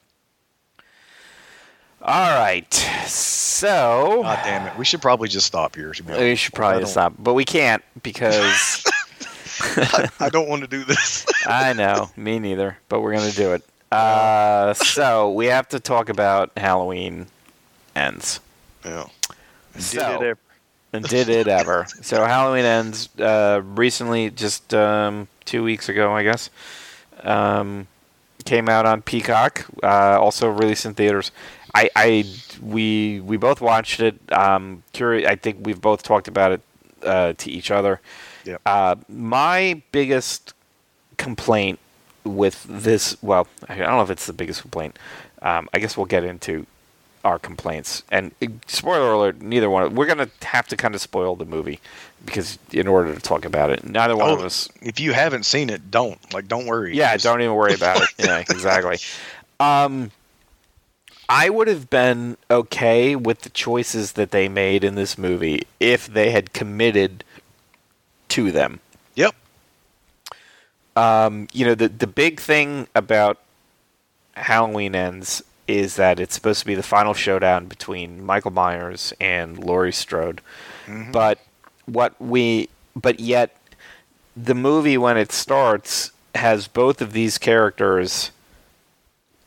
All right, so... God damn it. We should probably just stop here. We should probably stop, but we can't because... I don't want to do this. I know. Me neither, but we're going to do it. So we have to talk about Halloween Ends. Yeah. Did it ever. So Halloween Ends recently, just 2 weeks ago, I guess, came out on Peacock, also released in theaters. We both watched it. I think we've both talked about it to each other. Yep. My biggest complaint with this, well, I don't know if it's the biggest complaint. I guess we'll get into our complaints. And spoiler alert, neither one. We're gonna have to kind of spoil the movie because in order to talk about it, neither one of us. If you haven't seen it, don't don't worry. Yeah, don't even worry about it. Yeah, exactly. I would have been okay with the choices that they made in this movie if they had committed to them. Yep. You know, the big thing about Halloween Ends is that it's supposed to be the final showdown between Michael Myers and Laurie Strode. Mm-hmm. But yet the movie when it starts has both of these characters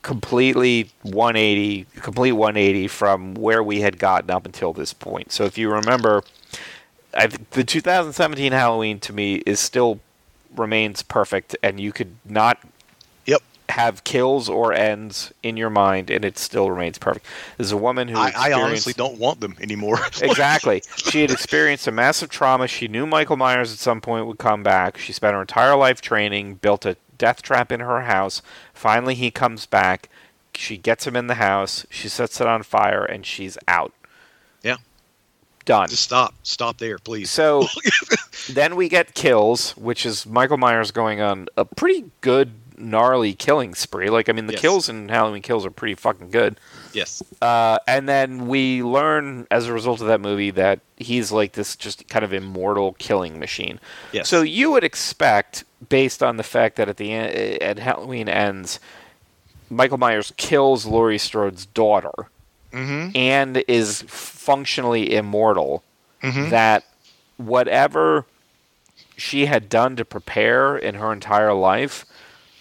complete 180 from where we had gotten up until this point. So if you remember, the 2017 Halloween to me is still remains perfect, and you could not have kills or ends in your mind, and it still remains perfect. There's a woman who I honestly don't want them anymore. Exactly. She had experienced a massive trauma. She knew Michael Myers at some point would come back. She spent her entire life training, built a death trap in her house. Finally, he comes back. She gets him in the house. She sets it on fire, and she's out. Yeah. Done. Just stop. Stop there, please. So then we get kills, which is Michael Myers going on a pretty good, gnarly killing spree. Like, I mean, the kills in Halloween Kills are pretty fucking good. Yes. And then we learn, as a result of that movie, that he's like this just kind of immortal killing machine. Yes. So you would expect, based on the fact that at the end, at Halloween Ends, Michael Myers kills Laurie Strode's daughter and is functionally immortal, that whatever she had done to prepare in her entire life,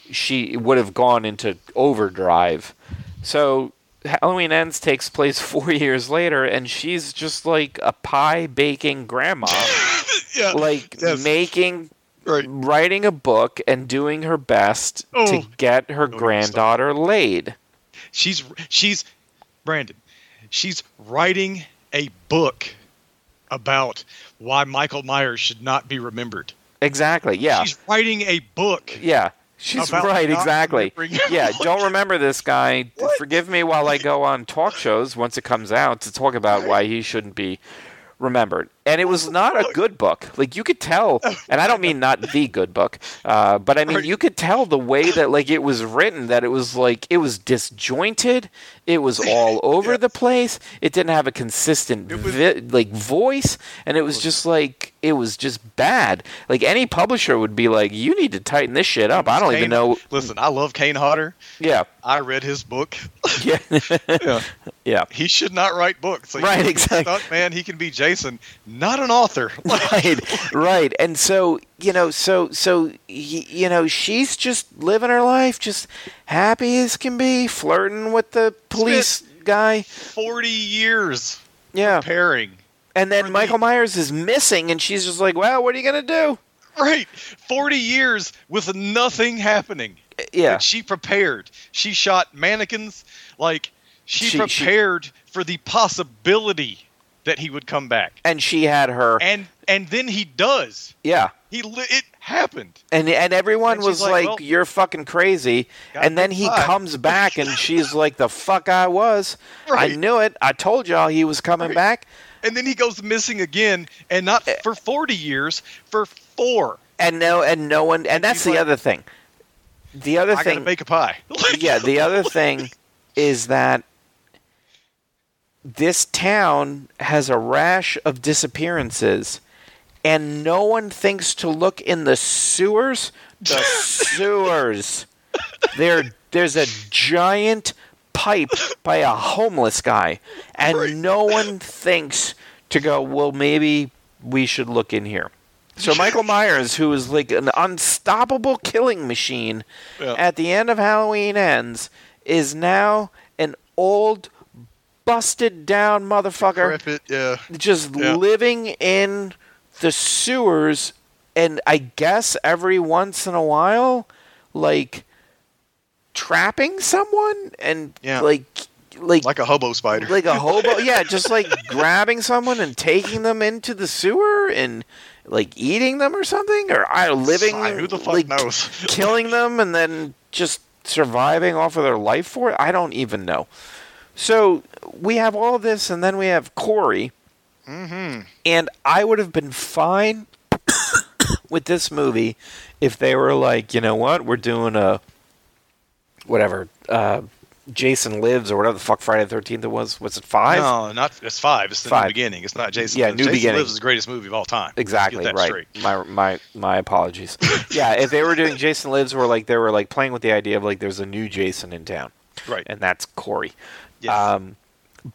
she would have gone into overdrive. So Halloween Ends takes place 4 years later, and she's just like a pie-baking grandma. Writing a book and doing her best to get her granddaughter laid. Brandon, She's writing a book about why Michael Myers should not be remembered. Exactly, yeah. She's writing a book. Yeah, she's right, exactly. Yeah, don't remember this guy. What? Forgive me while I go on talk shows once it comes out to talk about why he shouldn't be remembered. And it was not a good book. Like, you could tell, and I don't mean not the good book, but I mean, you could tell the way that, like, it was written, that it was, like, it was disjointed. It was all over the place. It didn't have a consistent, voice. And it was just, like, it was just bad. Like, any publisher would be like, you need to tighten this shit up. I don't even know. Listen, I love Kane Hodder. Yeah. I read his book. Yeah. Yeah. He should not write books. Like, right, exactly. Man, he can be Jason. Not an author. Right. And so, she's just living her life, just happy as can be, flirting with the police guy. 40 years preparing. And then Michael Myers is missing, and she's just like, well, what are you going to do? Right. 40 years with nothing happening. Yeah. But she prepared. She shot mannequins. Like, she prepared for the possibility that he would come back, and she had her, and then he does. Yeah, it happened, and everyone was like, well, "You're fucking crazy," and then he comes back, and she's like, "The fuck I was! Right. I knew it! I told y'all he was coming back." And then he goes missing again, and not for 40 years, for 4. And no one. And that's the other thing. The other thing, I gotta make a pie. The other thing is that this town has a rash of disappearances, and no one thinks to look in the sewers. The sewers. There's a giant pipe by a homeless guy, and no one thinks to go, well, maybe we should look in here. So Michael Myers, who is like an unstoppable killing machine at the end of Halloween Ends, is now an old, busted down motherfucker, living in the sewers, and I guess every once in a while, like, trapping someone, and like a hobo spider, like a hobo, just like grabbing someone and taking them into the sewer and like eating them or something, or who the fuck knows, killing them and then just surviving off of their life for it. I don't even know. So we have all this, and then we have Corey. Mm-hmm. And I would have been fine with this movie if they were like, you know what, we're doing a Jason Lives or whatever the fuck Friday the 13th it was. Was it 5? No, it's 5. It's the New Beginning. It's not Jason Lives. Jason Lives is the greatest movie of all time. Exactly, right. Straight. My apologies. If they were doing Jason Lives, or like they were like playing with the idea of like there's a new Jason in town. Right. And that's Corey. Yes.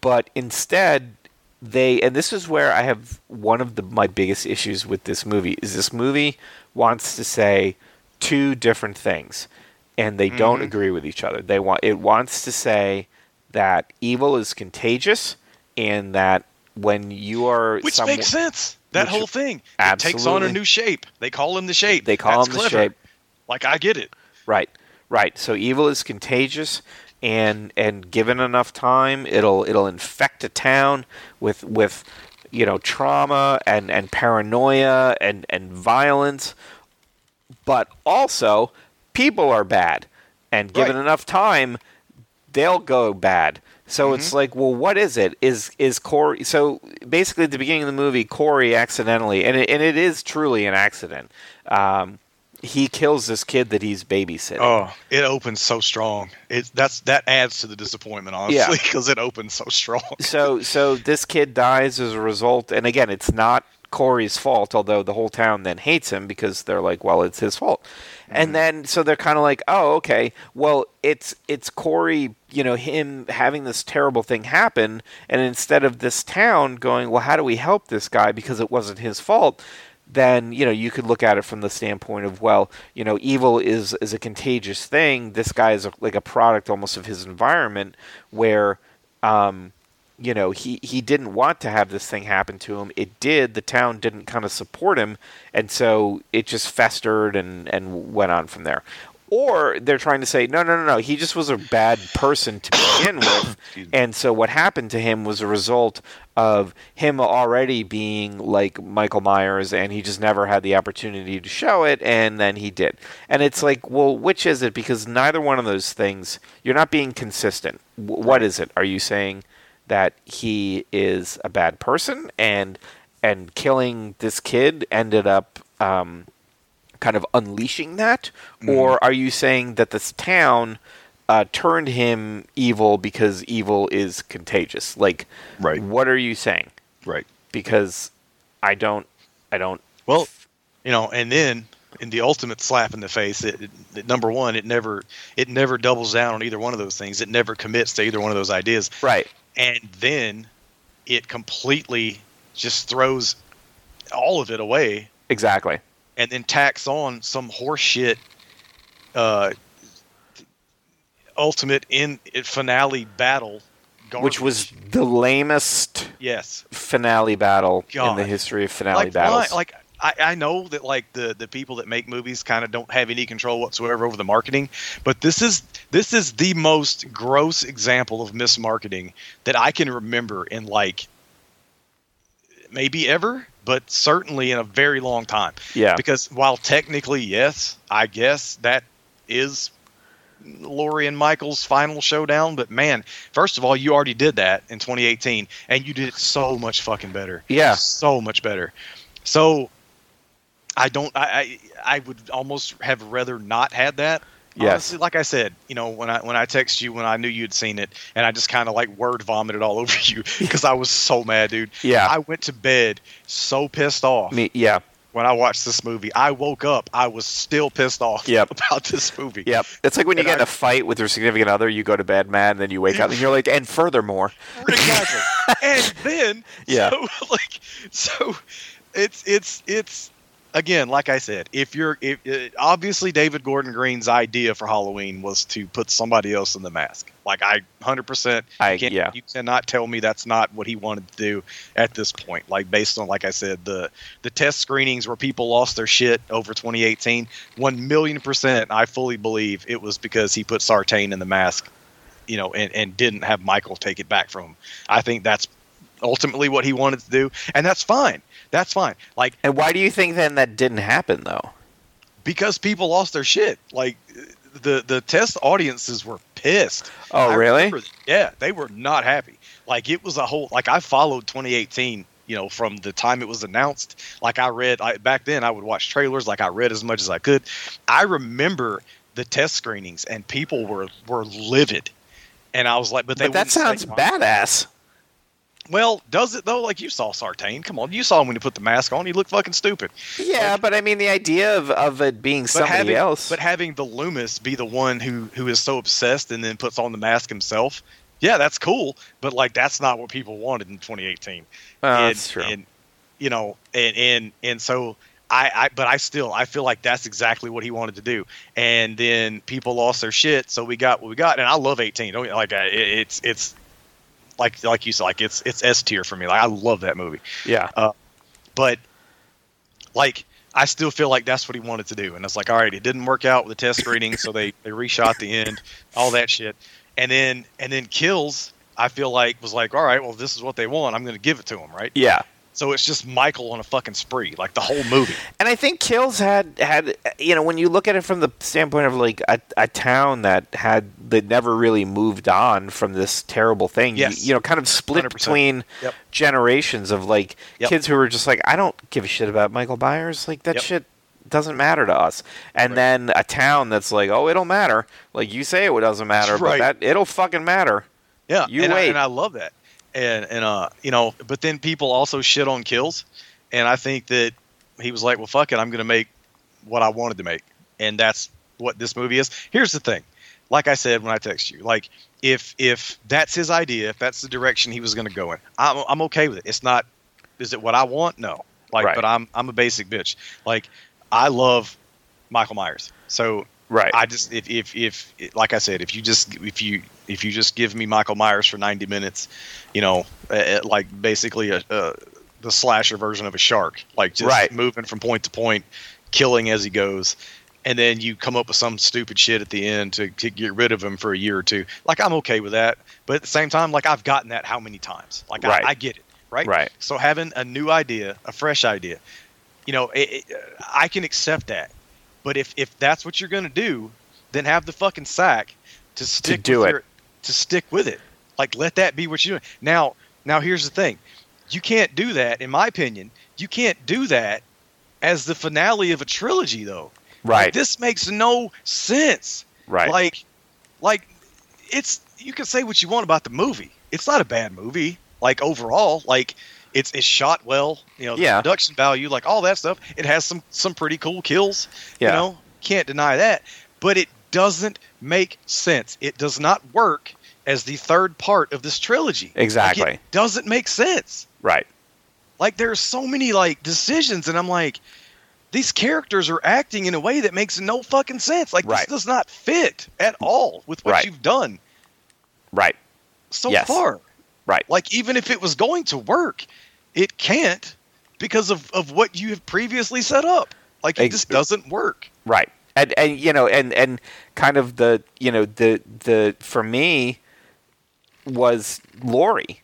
But instead, and this is where I have one of my biggest issues with this movie, is this movie wants to say two different things, and they don't agree with each other. It wants to say that evil is contagious, and that when you are... Which makes sense. That whole thing. Absolutely. It takes on a new shape. They call him the Shape. That's clever. The Shape. Like, I get it. Right. So evil is contagious. And given enough time, it'll infect a town with trauma and paranoia and violence. But also, people are bad, and given enough time, they'll go bad. So it's like, well, what is it? Is Corey? So basically, at the beginning of the movie, Corey accidentally, and it is truly an accident. He kills this kid that he's babysitting. Oh, it opens so strong. That adds to the disappointment, honestly, because it opens so strong. So this kid dies as a result, and again, it's not Corey's fault, although the whole town then hates him because they're like, well, it's his fault. Mm-hmm. And then, so they're kind of like, oh, okay, well, it's Corey, him having this terrible thing happen, and instead of this town going, well, how do we help this guy because it wasn't his fault, then, you could look at it from the standpoint of, well, evil is a contagious thing. This guy is like a product almost of his environment where, he didn't want to have this thing happen to him. It did. The town didn't kind of support him. And so it just festered and went on from there. Or they're trying to say, no, he just was a bad person to begin with. And so what happened to him was a result of him already being like Michael Myers, and he just never had the opportunity to show it, and then he did. And it's like, well, which is it? Because neither one of those things, you're not being consistent. What is it? Are you saying that he is a bad person and killing this kid ended up... kind of unleashing that, or are you saying that this town turned him evil because evil is contagious? Like, right. What are you saying? Right. Because I don't. Well, and then in the ultimate slap in the face, it number one, it never doubles down on either one of those things. It never commits to either one of those ideas. Right. And then it completely just throws all of it away. Exactly. And then tacks on some horseshit ultimate finale battle. Garbage. Which was the lamest finale battle in the history of finale battles. I know that the people that make movies kind of don't have any control whatsoever over the marketing, but this is the most gross example of mismarketing that I can remember in maybe ever. But certainly in a very long time. Yeah. Because while technically, yes, I guess that is Laurie and Michael's final showdown. But man, first of all, you already did that in 2018. And you did it so much fucking better. Yeah. So much better. So I would almost have rather not had that. Yes. Honestly, like I said, when I text you when I knew you'd seen it, and I just kind of word vomited all over you because I was so mad, dude. Yeah. I went to bed so pissed off. Yeah. When I watched this movie, I woke up. I was still pissed off about this movie. Yep. It's like when you get in a fight with your significant other, you go to bed mad, and then you wake up, and you're like, and furthermore. Exactly. And then, so it's. Again, like I said, obviously David Gordon Green's idea for Halloween was to put somebody else in the mask. I 100%, you cannot tell me that's not what he wanted to do at this point. Based on, like I said, the test screenings where people lost their shit over 2018, 1,000,000%, I fully believe it was because he put Sartain in the mask, and didn't have Michael take it back from him. I think that's ultimately what he wanted to do, and that's fine. That's fine. And why do you think then that didn't happen though? Because people lost their shit. The test audiences were pissed. Oh, really? Yeah, they were not happy. It was a whole. I followed 2018. From the time it was announced. I read back then. I would watch trailers. I read as much as I could. I remember the test screenings, and people were livid. And I was like, but that sounds badass. Well, does it though? You saw Sartain. Come on, you saw him when he put the mask on. He looked fucking stupid. Yeah, but I mean, the idea of it being somebody else. But having the Loomis be the one who is so obsessed and then puts on the mask himself. Yeah, that's cool. But that's not what people wanted in 2018. That's true. And, so I feel like that's exactly what he wanted to do. And then people lost their shit, so we got what we got. And I love 18. Don't it's. Like you said, it's S tier for me. I love that movie. Yeah. But I still feel like that's what he wanted to do. And it's all right, it didn't work out with the test reading. So they reshot the end, all that shit. And then Kills, I feel was all right, well, this is what they want. I'm going to give it to them. Right. Yeah. So it's just Michael on a fucking spree, the whole movie. And I think Kills had when you look at it from the standpoint of a town that never really moved on from this terrible thing. Yes. You kind of split 100%. Between generations of kids who were just I don't give a shit about Michael Myers. That shit doesn't matter to us. And then a town that's oh, it'll matter. You say it doesn't matter, but that it'll fucking matter. Yeah. You wait. And I love that. And but then people also shit on Kills, and I think that he was well, fuck it, I'm gonna make what I wanted to make, and that's what this movie is. Here's the thing, like I said when I text you, if that's his idea, if that's the direction he was gonna go in, I'm okay with it. It's not, is it what I want? No, but I'm a basic bitch. I love Michael Myers, so. Right. I just if like I said, if you just give me Michael Myers for 90 minutes, basically the slasher version of a shark, moving from point to point, killing as he goes, and then you come up with some stupid shit at the end to get rid of him for a year or two. Like, I'm okay with that. But at the same time, like, I've gotten that how many times? Like, right. I get it, right? Right. So having a new idea, a fresh idea, you know, I can accept that. But if that's what you're going to do, then have the fucking sack to stick to do it. To stick with it. Like, let that be what you're doing. Now here's the thing. You can't do that, in my opinion. You can't do that as the finale of a trilogy, though. Right. Like, this makes no sense. Right. Like it's, you can say what you want about the movie. It's not a bad movie. Like, overall, like, it's shot well. You know, the production value, like, all that stuff. It has some pretty cool kills. Yeah. You know, can't deny that. But it doesn't make sense. It does not work as the third part of this trilogy. Exactly. Like, it doesn't make sense. Right. Like, there are so many, like, decisions, and I'm like, these characters are acting in a way that makes no fucking sense. Like, This does not fit at all with what you've done. Right. So far. Right. Like, even if it was going to work, it can't because of what you have previously set up. Like, it just doesn't work. Right. And you know, and kind of the, you know, the for me was Lori.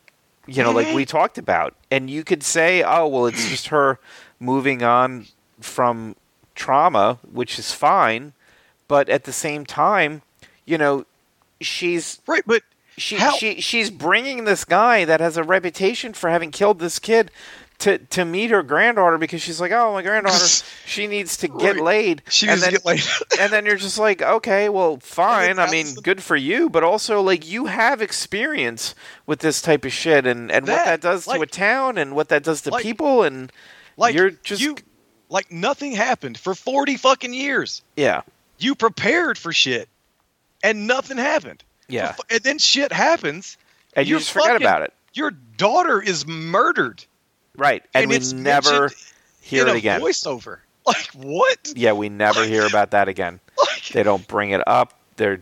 You know, like we talked about. And you could say, oh, well, it's just her moving on from trauma, which is fine. But at the same time, you know, she's... Right, but she's bringing this guy that has a reputation for having killed this kid to meet her granddaughter because she's like, oh, my granddaughter, she needs to get laid. She needs to get laid. And then you're just like, okay, well, fine. I mean, good for you. But also, like, you have experience with this type of shit and what that does to a town and what that does to people. And you're just... Like, nothing happened for 40 fucking years. Yeah. You prepared for shit, and nothing happened. Yeah. And then shit happens, and you just forget about it. Your daughter is murdered. Right. And we never hear it again. Voiceover. Like, what? Yeah, we never hear about that again. Like, they don't bring it up. There's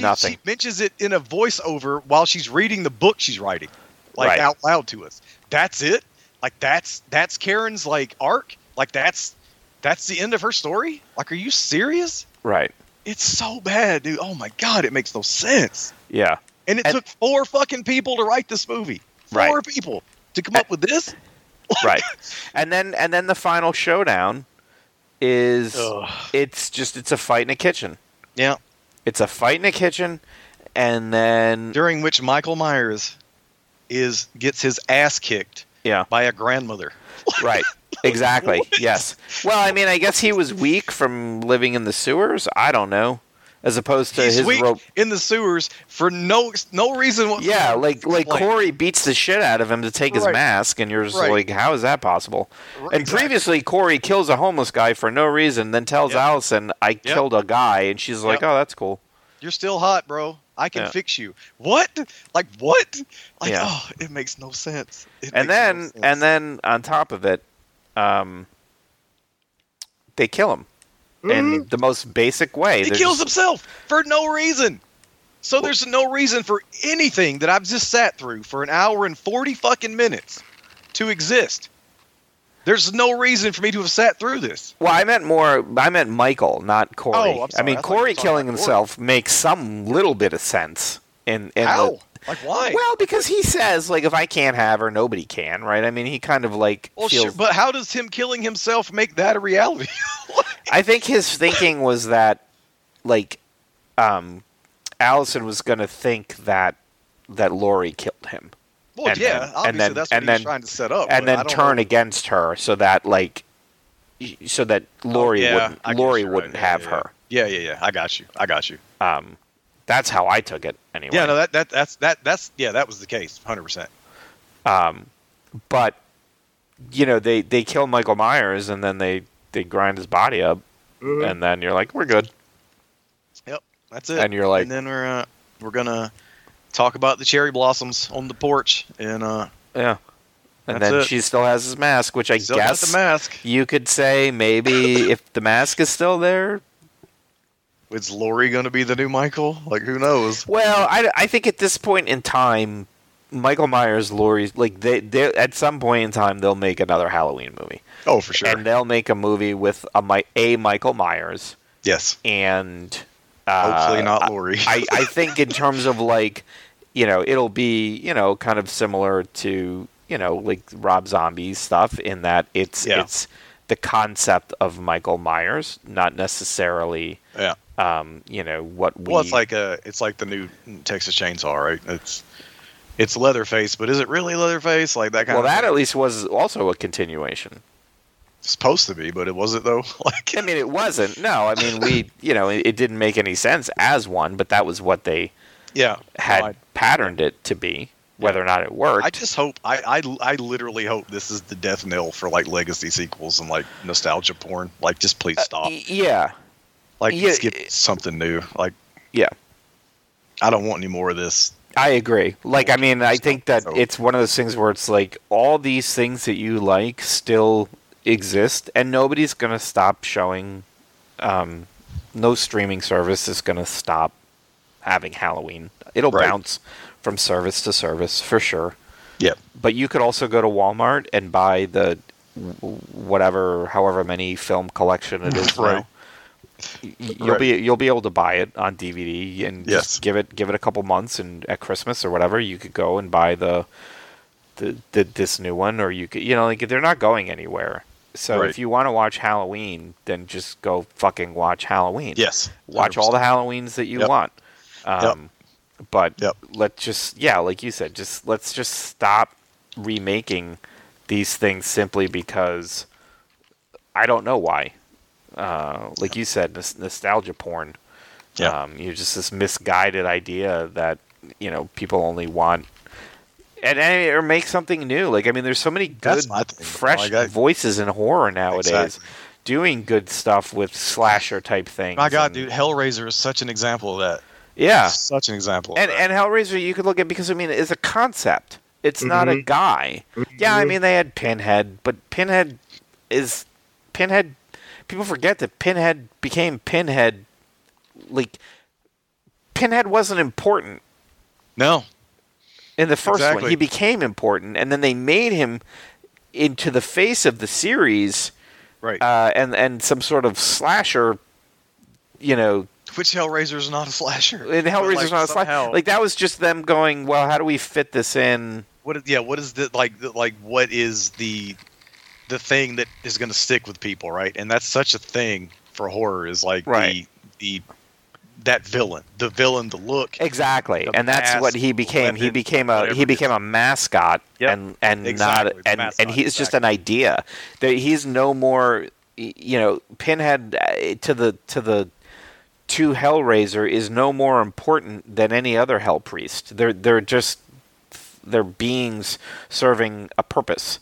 nothing. She mentions it in a voiceover while she's reading the book she's writing, like, out loud to us. That's it? Like, that's Karen's, like, arc? Like, that's the end of her story? Like, are you serious? Right. It's so bad, dude. Oh, my God. It makes no sense. Yeah. And it took four fucking people to write this movie. Four people to come up with this? Right. And then the final showdown is... Ugh. It's a fight in a kitchen. Yeah. It's a fight in a kitchen, and then... During which Michael Myers gets his ass kicked by a grandmother. Right. Exactly. What? Yes. Well, I mean, I guess he was weak from living in the sewers. I don't know. As opposed to his weak in the sewers for no reason. Yeah, like Corey beats the shit out of him to take his mask, and you're just like, how is that possible? Right, and previously, Corey kills a homeless guy for no reason, then tells Allison, "I killed a guy," and she's like, "Oh, that's cool. You're still hot, bro. I can fix you." What? Like what? Like oh, it makes no sense. And then on top of it. They kill him in the most basic way. He kills himself for no reason. So there's no reason for anything that I've just sat through for an hour and 40 fucking minutes to exist. There's no reason for me to have sat through this. Well, I meant Michael, not Corey. Oh, I'm sorry. I mean, Corey killing himself makes some little bit of sense. How? Like, why? Well, because he says, like, if I can't have her, nobody can, right? I mean, he kind of, like, feels... Sure, but how does him killing himself make that a reality? Like... I think his thinking was that, like, Allison was going to think that Lori killed him. Well, obviously and then, that's what he was trying to set up. And then turn against her so that, like, Lori wouldn't have her. Yeah, I got you. That's how I took it, anyway. Yeah, no, that was the case, 100%. But you know, they kill Michael Myers, and then they grind his body up, and then you're like, we're good. Yep, that's it. And you're like, and then we're gonna talk about the cherry blossoms on the porch, and and then she still has his mask, which I guess the mask. You could say maybe if the mask is still there. Is Lori going to be the new Michael? Like, who knows? Well, I think at this point in time, Michael Myers, Lori, like, they at some point in time, they'll make another Halloween movie. Oh, for sure. And they'll make a movie with a Michael Myers Yes. And hopefully not Lori. I think in terms of like, you know, it'll be, you know, kind of similar to, you know, like Rob Zombie's stuff in that it's the concept of Michael Myers, not necessarily you know, what we... Well, it's like the new Texas Chainsaw, right? It's Leatherface, but is it really Leatherface? Like that kind of... Well, that at least was also a continuation. Supposed to be, but it wasn't though. Like, I mean, it wasn't. No, I mean, we, you know, it didn't make any sense as one, but that was what they had patterned it to be. Whether or not it worked, I just hope. I literally hope this is the death knell for like legacy sequels and like nostalgia porn. Like, just please stop. Let's get something new. Like, I don't want any more of this. I agree. Like, I mean, I think that it's one of those things where it's like all these things that you like still exist, and nobody's gonna stop showing. No streaming service is gonna stop having Halloween. It'll bounce from service to service for sure. Yeah. But you could also go to Walmart and buy the however many film collection it is now. You'll be able to buy it on DVD and just give it a couple months, and at Christmas or whatever, you could go and buy the this new one, or you could, you know, like they're not going anywhere. So if you want to watch Halloween, then just go fucking watch Halloween. Yes. 100%. Watch all the Halloweens that you want. But let's just, like you said, let's stop remaking these things simply because I don't know why. Like you said, nostalgia porn. Yeah. You're just this misguided idea that, you know, people only want, and or make something new. Like, I mean, there's so many good, fresh voices in horror nowadays. Exactly. Doing good stuff with slasher type things. My God, dude, Hellraiser is such an example of that. Yeah, such an example. And Hellraiser, you could look at, because I mean, it's a concept. It's not a guy. Mm-hmm. Yeah, I mean, they had Pinhead, but Pinhead is Pinhead. People forget that Pinhead became Pinhead. Like, Pinhead wasn't important. No. In the first one, he became important, and then they made him into the face of the series, right? And some sort of slasher, you know. Which Hellraiser's not a slasher. And Hellraiser's not a slasher. Like, that was just them going, well, how do we fit this in? What is the thing that is going to stick with people, right? And that's such a thing for horror, is like the villain, the look. Exactly. The and that's what he became. He became a mascot and he's just an idea. He's no more, you know, Pinhead to Hellraiser is no more important than any other Hell Priest. They're beings serving a purpose,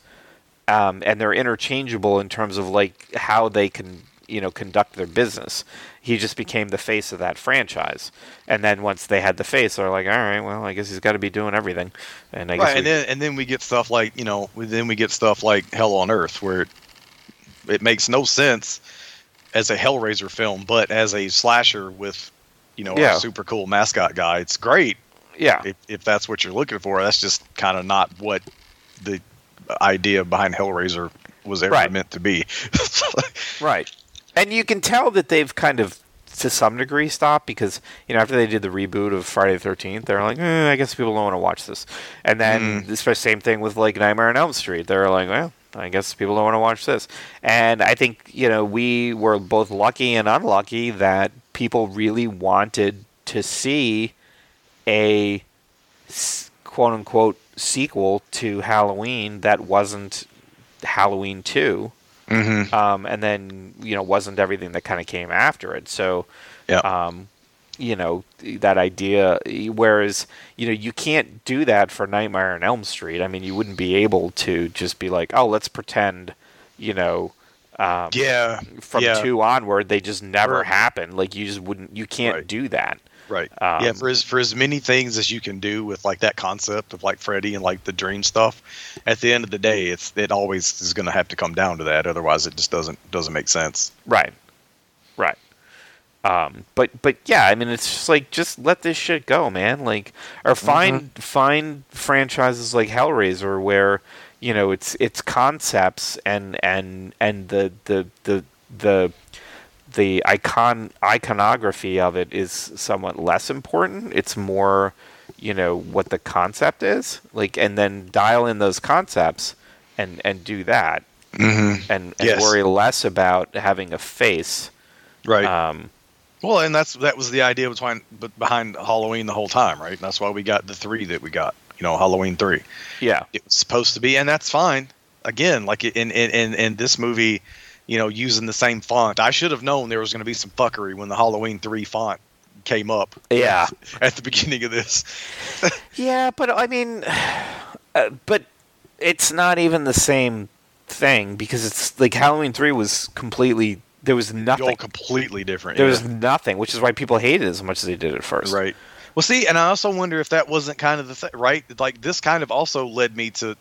and they're interchangeable in terms of like how they can, you know, conduct their business. He just became the face of that franchise, and then once they had the face, they're like, all right, well, I guess he's got to be doing everything. And I guess then we get stuff like, you know, then we get stuff like Hell on Earth, where it makes no sense as a Hellraiser film, but as a slasher with, you know, a super cool mascot guy, it's great. Yeah. If that's what you're looking for, that's just kind of not what the idea behind Hellraiser was ever meant to be. Right. And you can tell that they've kind of, to some degree, stopped, because, you know, after they did the reboot of Friday the 13th, they're like, I guess people don't want to watch this. And then the same thing with like Nightmare on Elm Street. They're like, well, I guess people don't want to watch this. And I think, you know, we were both lucky and unlucky that people really wanted to see a quote-unquote sequel to Halloween that wasn't Halloween 2, and then, you know, wasn't everything that kind of came after it. So, you know, that idea, whereas, you know, you can't do that for Nightmare on Elm Street. I mean, you wouldn't be able to just be like, oh, let's pretend, you know, from 2 onward, they just never happen. Like, you just wouldn't, you can't do that. Right. For as many things as you can do with like that concept of like Freddy and like the dream stuff, at the end of the day, it always is going to have to come down to that. Otherwise it just doesn't make sense. Right. Right. But yeah, I mean, it's just like, just let this shit go, man. Like, or find franchises like Hellraiser where, you know, it's concepts and the the iconography of it is somewhat less important. It's more, you know, what the concept is, like, and then dial in those concepts and do that, and worry less about having a face, right? Well, and that was the idea behind Halloween the whole time, right? And that's why we got the three that we got, you know, Halloween 3. Yeah, it was supposed to be, and that's fine. Again, like in this movie, you know, using the same font. I should have known there was going to be some fuckery when the Halloween 3 font came up. Yeah, at the beginning of this. Yeah, but I mean, but it's not even the same thing, because it's like Halloween 3 was completely, there was nothing. All completely different. There was nothing, which is why people hated it as much as they did at first. Right. Well, see, and I also wonder if that wasn't kind of the thing, right? Like, this kind of also led me to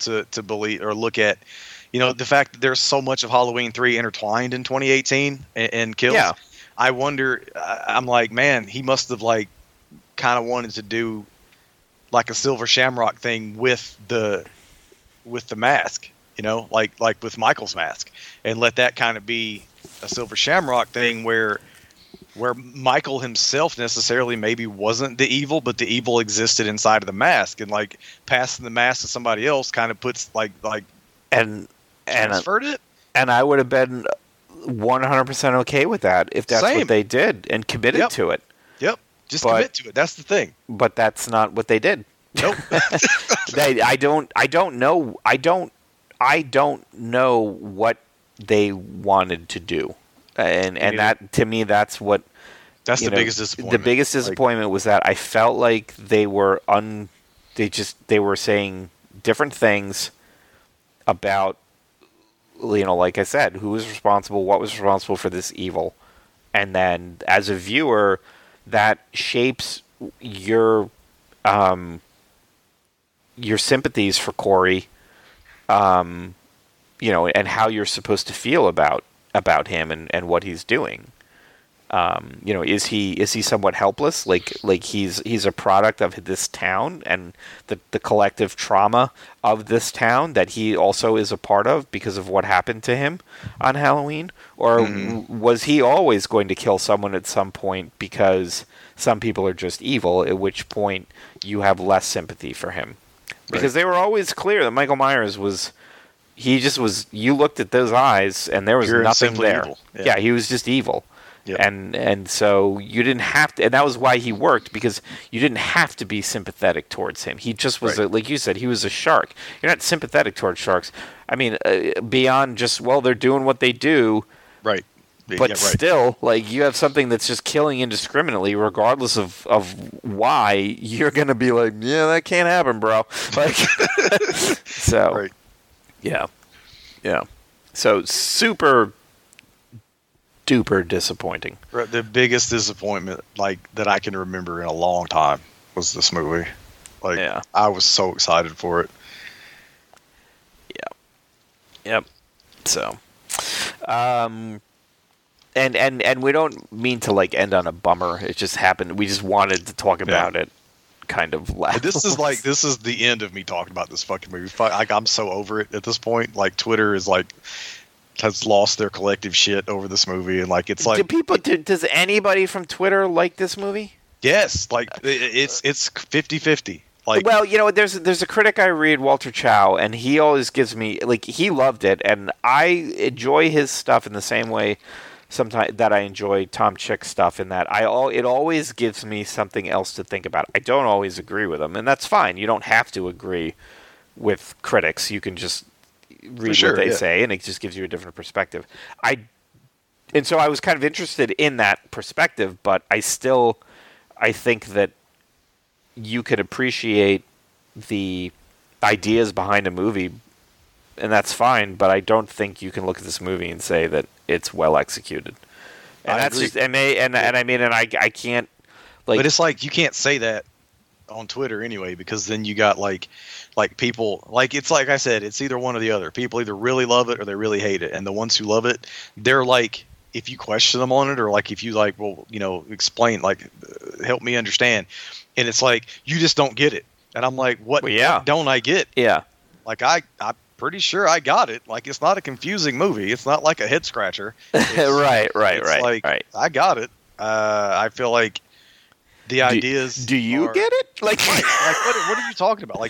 believe or look at, you know, the fact that there's so much of Halloween 3 intertwined in 2018 and Kills. Yeah. I wonder, I'm like, man, he must have, like, kind of wanted to do, like, a Silver Shamrock thing with the mask, you know, like with Michael's mask, and let that kind of be a Silver Shamrock thing where Michael himself necessarily maybe wasn't the evil, but the evil existed inside of the mask, and, like, passing the mask to somebody else kind of puts, like and transferred it. And I would have been 100% okay with that if that's what they did and committed to it. Yep. Commit to it. That's the thing. But that's not what they did. Nope. I don't know what they wanted to do. And that, to me, that's the biggest disappointment. The biggest disappointment was that I felt like they were saying different things about, you know, like I said, who was responsible, what was responsible for this evil. And then as a viewer, that shapes your sympathies for Corey, you know, and how you're supposed to feel about him and what he's doing. You know, is he somewhat helpless? Like he's a product of this town and the collective trauma of this town that he also is a part of because of what happened to him on Halloween? Or was he always going to kill someone at some point because some people are just evil, at which point you have less sympathy for him? Because they were always clear that Michael Myers was... He just was... You looked at those eyes, and there was nothing there. Yeah, he was just evil. Yep. And so you didn't have to... And that was why he worked, because you didn't have to be sympathetic towards him. He just was... Right. Like you said, he was a shark. You're not sympathetic towards sharks. I mean, beyond just, well, they're doing what they do. Right. But still, like, you have something that's just killing indiscriminately, regardless of why, you're going to be like, yeah, that can't happen, bro. Like, so... Right. Yeah. Yeah. So super duper disappointing. The biggest disappointment, like, that I can remember in a long time was this movie. Like, yeah. I was so excited for it. Yeah. Yep. So, and we don't mean to, like, end on a bummer. It just happened. We just wanted to talk about it. Kind of laugh. This is the end of me talking about this fucking movie. Like, I'm so over it at this point. Like, Twitter is like has lost their collective shit over this movie, and like it's like does anybody from Twitter like this movie? Yes, like it's 50-50. Like, well, you know, there's a critic I read, Walter Chow, and he always gives me, like, he loved it, and I enjoy his stuff in the same way sometimes that I enjoy Tom Chick's stuff, in that it always gives me something else to think about. I don't always agree with them, and that's fine. You don't have to agree with critics. You can just read what they say, and it just gives you a different perspective. And so I was kind of interested in that perspective, but I think that you could appreciate the ideas behind a movie, and that's fine, but I don't think you can look at this movie and say that it's well executed. And that's just, and I mean, and I can't, like, but it's like, you can't say that on Twitter anyway, because then you got like people, like, it's like I said, it's either one or the other. People either really love it or they really hate it. And the ones who love it, they're like, if you question them on it, or like, if you like, well, you know, explain, like, help me understand. And it's like, you just don't get it. And I'm like, what don't I get? Yeah. Like I pretty sure I got it. Like, it's not a confusing movie. It's not like a head scratcher. Right. I got it. I feel like the ideas. Do you get it? What are you talking about?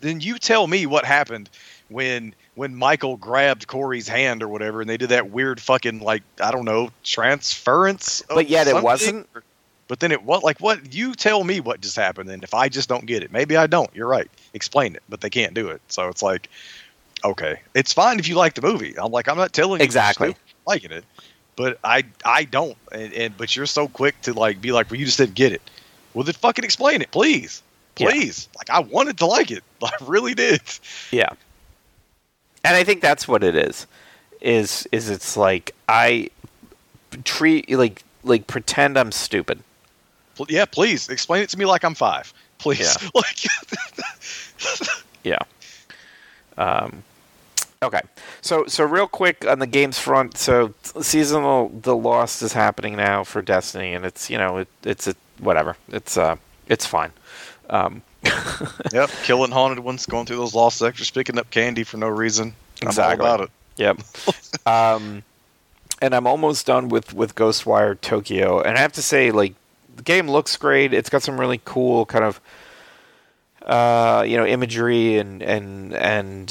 Then you tell me what happened when Michael grabbed Corey's hand or whatever, and they did that weird fucking transference. But yet it wasn't. But then you tell me what just happened, and if I just don't get it, maybe I don't. You're right. Explain it, but they can't do it. So it's like, okay, it's fine if you like the movie. I'm not telling you exactly liking it, but I don't. But you're so quick to be like, well, you just didn't get it. Well, then fucking explain it, please. Yeah. I wanted to like it. I really did. Yeah. And I think that's what it is. Is it's like I treat like pretend I'm stupid. Yeah, please explain it to me like I'm five, please. Yeah. Yeah. Okay. So real quick on the games front. So seasonal the Lost is happening now for Destiny, and it's it's a whatever. It's fine. Yep. Killing haunted ones, going through those lost sectors, picking up candy for no reason. Exactly. I'm all about it. Yep. And I'm almost done with Ghostwire Tokyo, and I have to say, the game looks great. It's got some really cool kind of, imagery and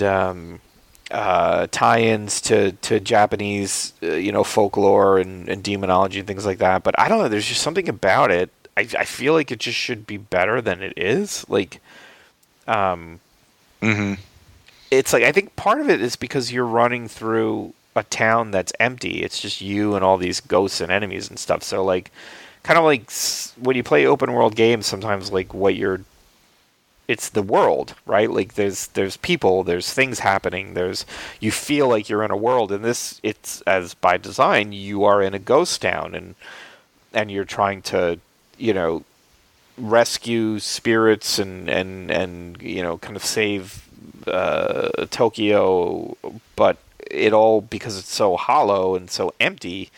tie-ins to Japanese, folklore and demonology and things like that. But I don't know. There's just something about it. I feel like it just should be better than it is. It's I think part of it is because you're running through a town that's empty. It's just you and all these ghosts and enemies and stuff. So when you play open world games, sometimes it's the world, right? There's people, there's things happening. You feel like you're in a world, and it's as by design, you are in a ghost town and you're trying to, rescue spirits and kind of save Tokyo, but it all, because it's so hollow and so empty,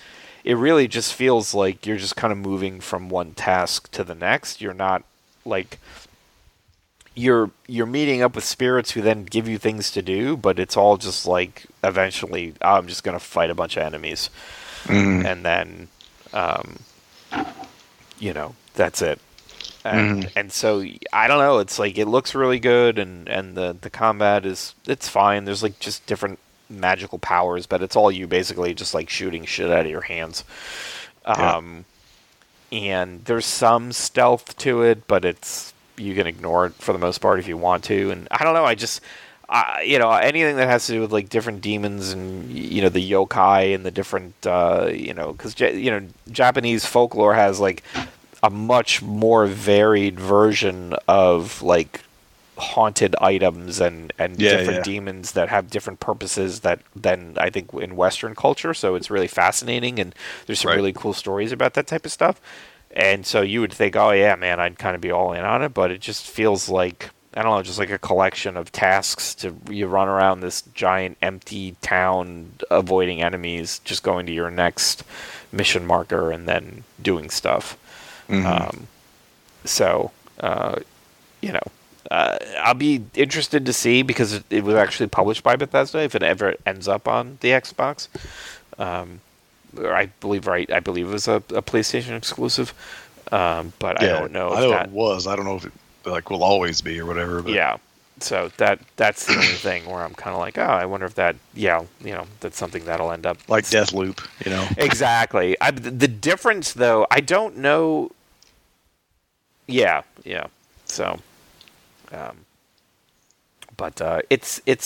it really just feels like you're just kind of moving from one task to the next. You're not you're meeting up with spirits who then give you things to do, but it's all just eventually, I'm just going to fight a bunch of enemies. Mm. And then, that's it. And so I don't know, it's it looks really good, and the combat it's fine. There's just different magical powers, but it's all you basically just shooting shit out of your hands. And there's some stealth to it, but you can ignore it for the most part if you want to. And I don't know, anything that has to do with different demons and the yokai and the different because Japanese folklore has a much more varied version of haunted items and different demons that have different purposes than I think in Western culture. So it's really fascinating, and there's some really cool stories about that type of stuff. And so you would think, oh yeah, man, I'd kind of be all in on it, but it just feels I don't know, just a collection of tasks to you run around this giant empty town, avoiding enemies, just going to your next mission marker and then doing stuff. Mm-hmm. I'll be interested to see, because it was actually published by Bethesda, if it ever ends up on the Xbox. I believe it was a PlayStation exclusive. I don't know. I don't know if it will always be or whatever. But. Yeah. So that's the only thing where I'm kind of I wonder if that, that's something that'll end up like Deathloop, Exactly. The difference, though, I don't know. Yeah. So. But it's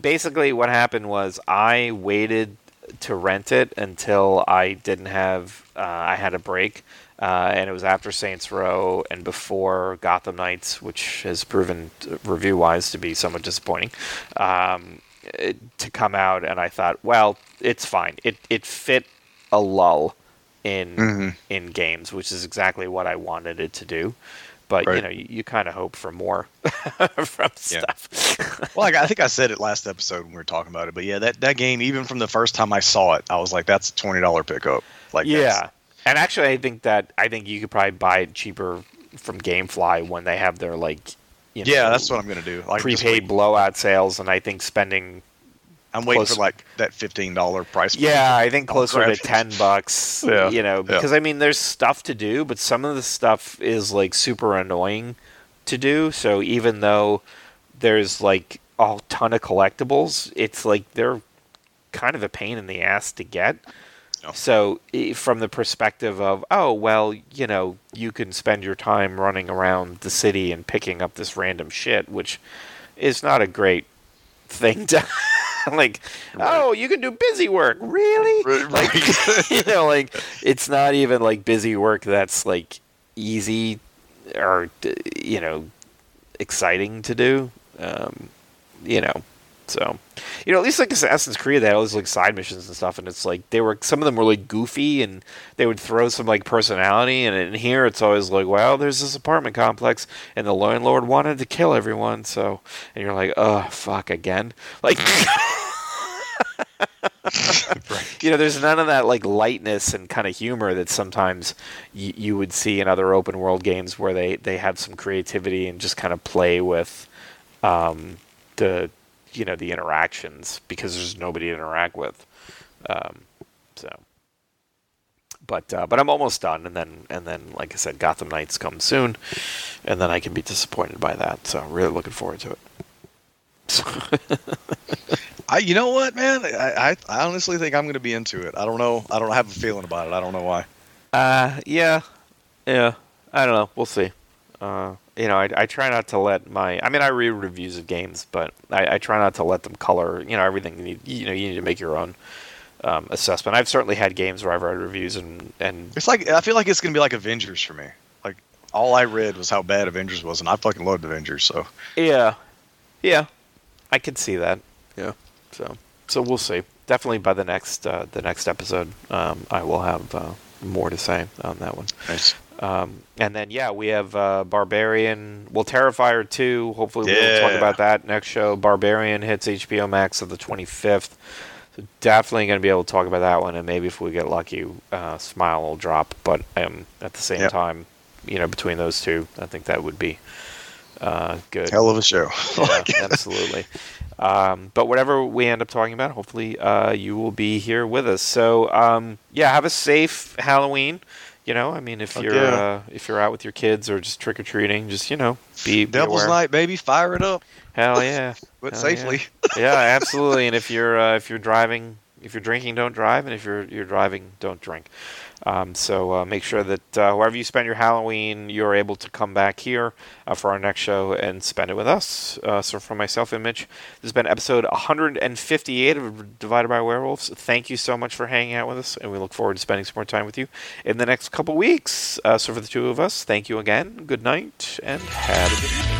basically what happened was I waited to rent it until I didn't have I had a break, and it was after Saints Row and before Gotham Knights, which has proven review wise to be somewhat disappointing, to come out, and I thought, well, it's fine. It fit a lull in games, which is exactly what I wanted it to do. But, you kind of hope for more from stuff. Well, I think I said it last episode when we were talking about it. But, yeah, that game, even from the first time I saw it, I was like, that's a $20 pickup. And actually, I think you could probably buy it cheaper from GameFly when they have their, that's what I'm going to do. Like prepaid blowout sales, and I think spending. I'm waiting for like that $15 price point. Yeah, I think closer to $10. Yeah. You know, because I mean, there's stuff to do, but some of the stuff is like super annoying to do. So even though there's like a ton of collectibles, it's like they're kind of a pain in the ass to get. Oh. So from the perspective of, oh, well, you know, you can spend your time running around the city and picking up this random shit, which is not a great thing to. Like, right. Oh, you can do busy work, really? Right. Like, you know, like it's not even like busy work that's like easy or you know exciting to do. You know, so you know at least like Assassin's Creed, they had all these like side missions and stuff, and it's like they were some of them were like goofy and they would throw some like personality. And in here, it's always like, well, there's this apartment complex and the landlord wanted to kill everyone, so and you're like, oh fuck again, like. Right. You know, there's none of that like lightness and kind of humor that sometimes you would see in other open world games where they have some creativity and just kind of play with the you know the interactions because there's nobody to interact with. But I'm almost done, and then like I said, Gotham Knights comes soon, and then I can be disappointed by that. So really looking forward to it. You know what, man? I honestly think I'm going to be into it. I don't know. I don't have a feeling about it. I don't know why. Yeah. I don't know. We'll see. You know, I try not to let my. I mean, I read reviews of games, but I try not to let them color. You know, everything. You need to make your own assessment. I've certainly had games where I've read reviews and it's like I feel like it's going to be like Avengers for me. Like all I read was how bad Avengers was, and I fucking loved Avengers. So yeah. I could see that. Yeah. So we'll see. Definitely by the next episode, I will have more to say on that one. Nice. And then we have Barbarian. Well, Terrifier 2. Hopefully we'll talk about that next show. Barbarian hits HBO Max on the 25th. So definitely going to be able to talk about that one. And maybe if we get lucky, Smile will drop. But at the same time, you know, between those two, I think that would be. Good. Hell of a show. Absolutely. But whatever we end up talking about, hopefully you will be here with us. So have a safe Halloween. You know, I mean, if you're out with your kids or just trick or treating, just you know, be Devil's aware. Night, baby, fire it up. Hell yeah, but hell safely. Yeah, absolutely. And if you're driving, if you're drinking, don't drive, and if you're driving, don't drink. So make sure that wherever you spend your Halloween, you're able to come back here for our next show and spend it with us. So from myself and Mitch, this has been episode 158 of Divided by Werewolves. Thank you so much for hanging out with us, and we look forward to spending some more time with you in the next couple weeks. So for the two of us, thank you again. Good night, and have a good evening.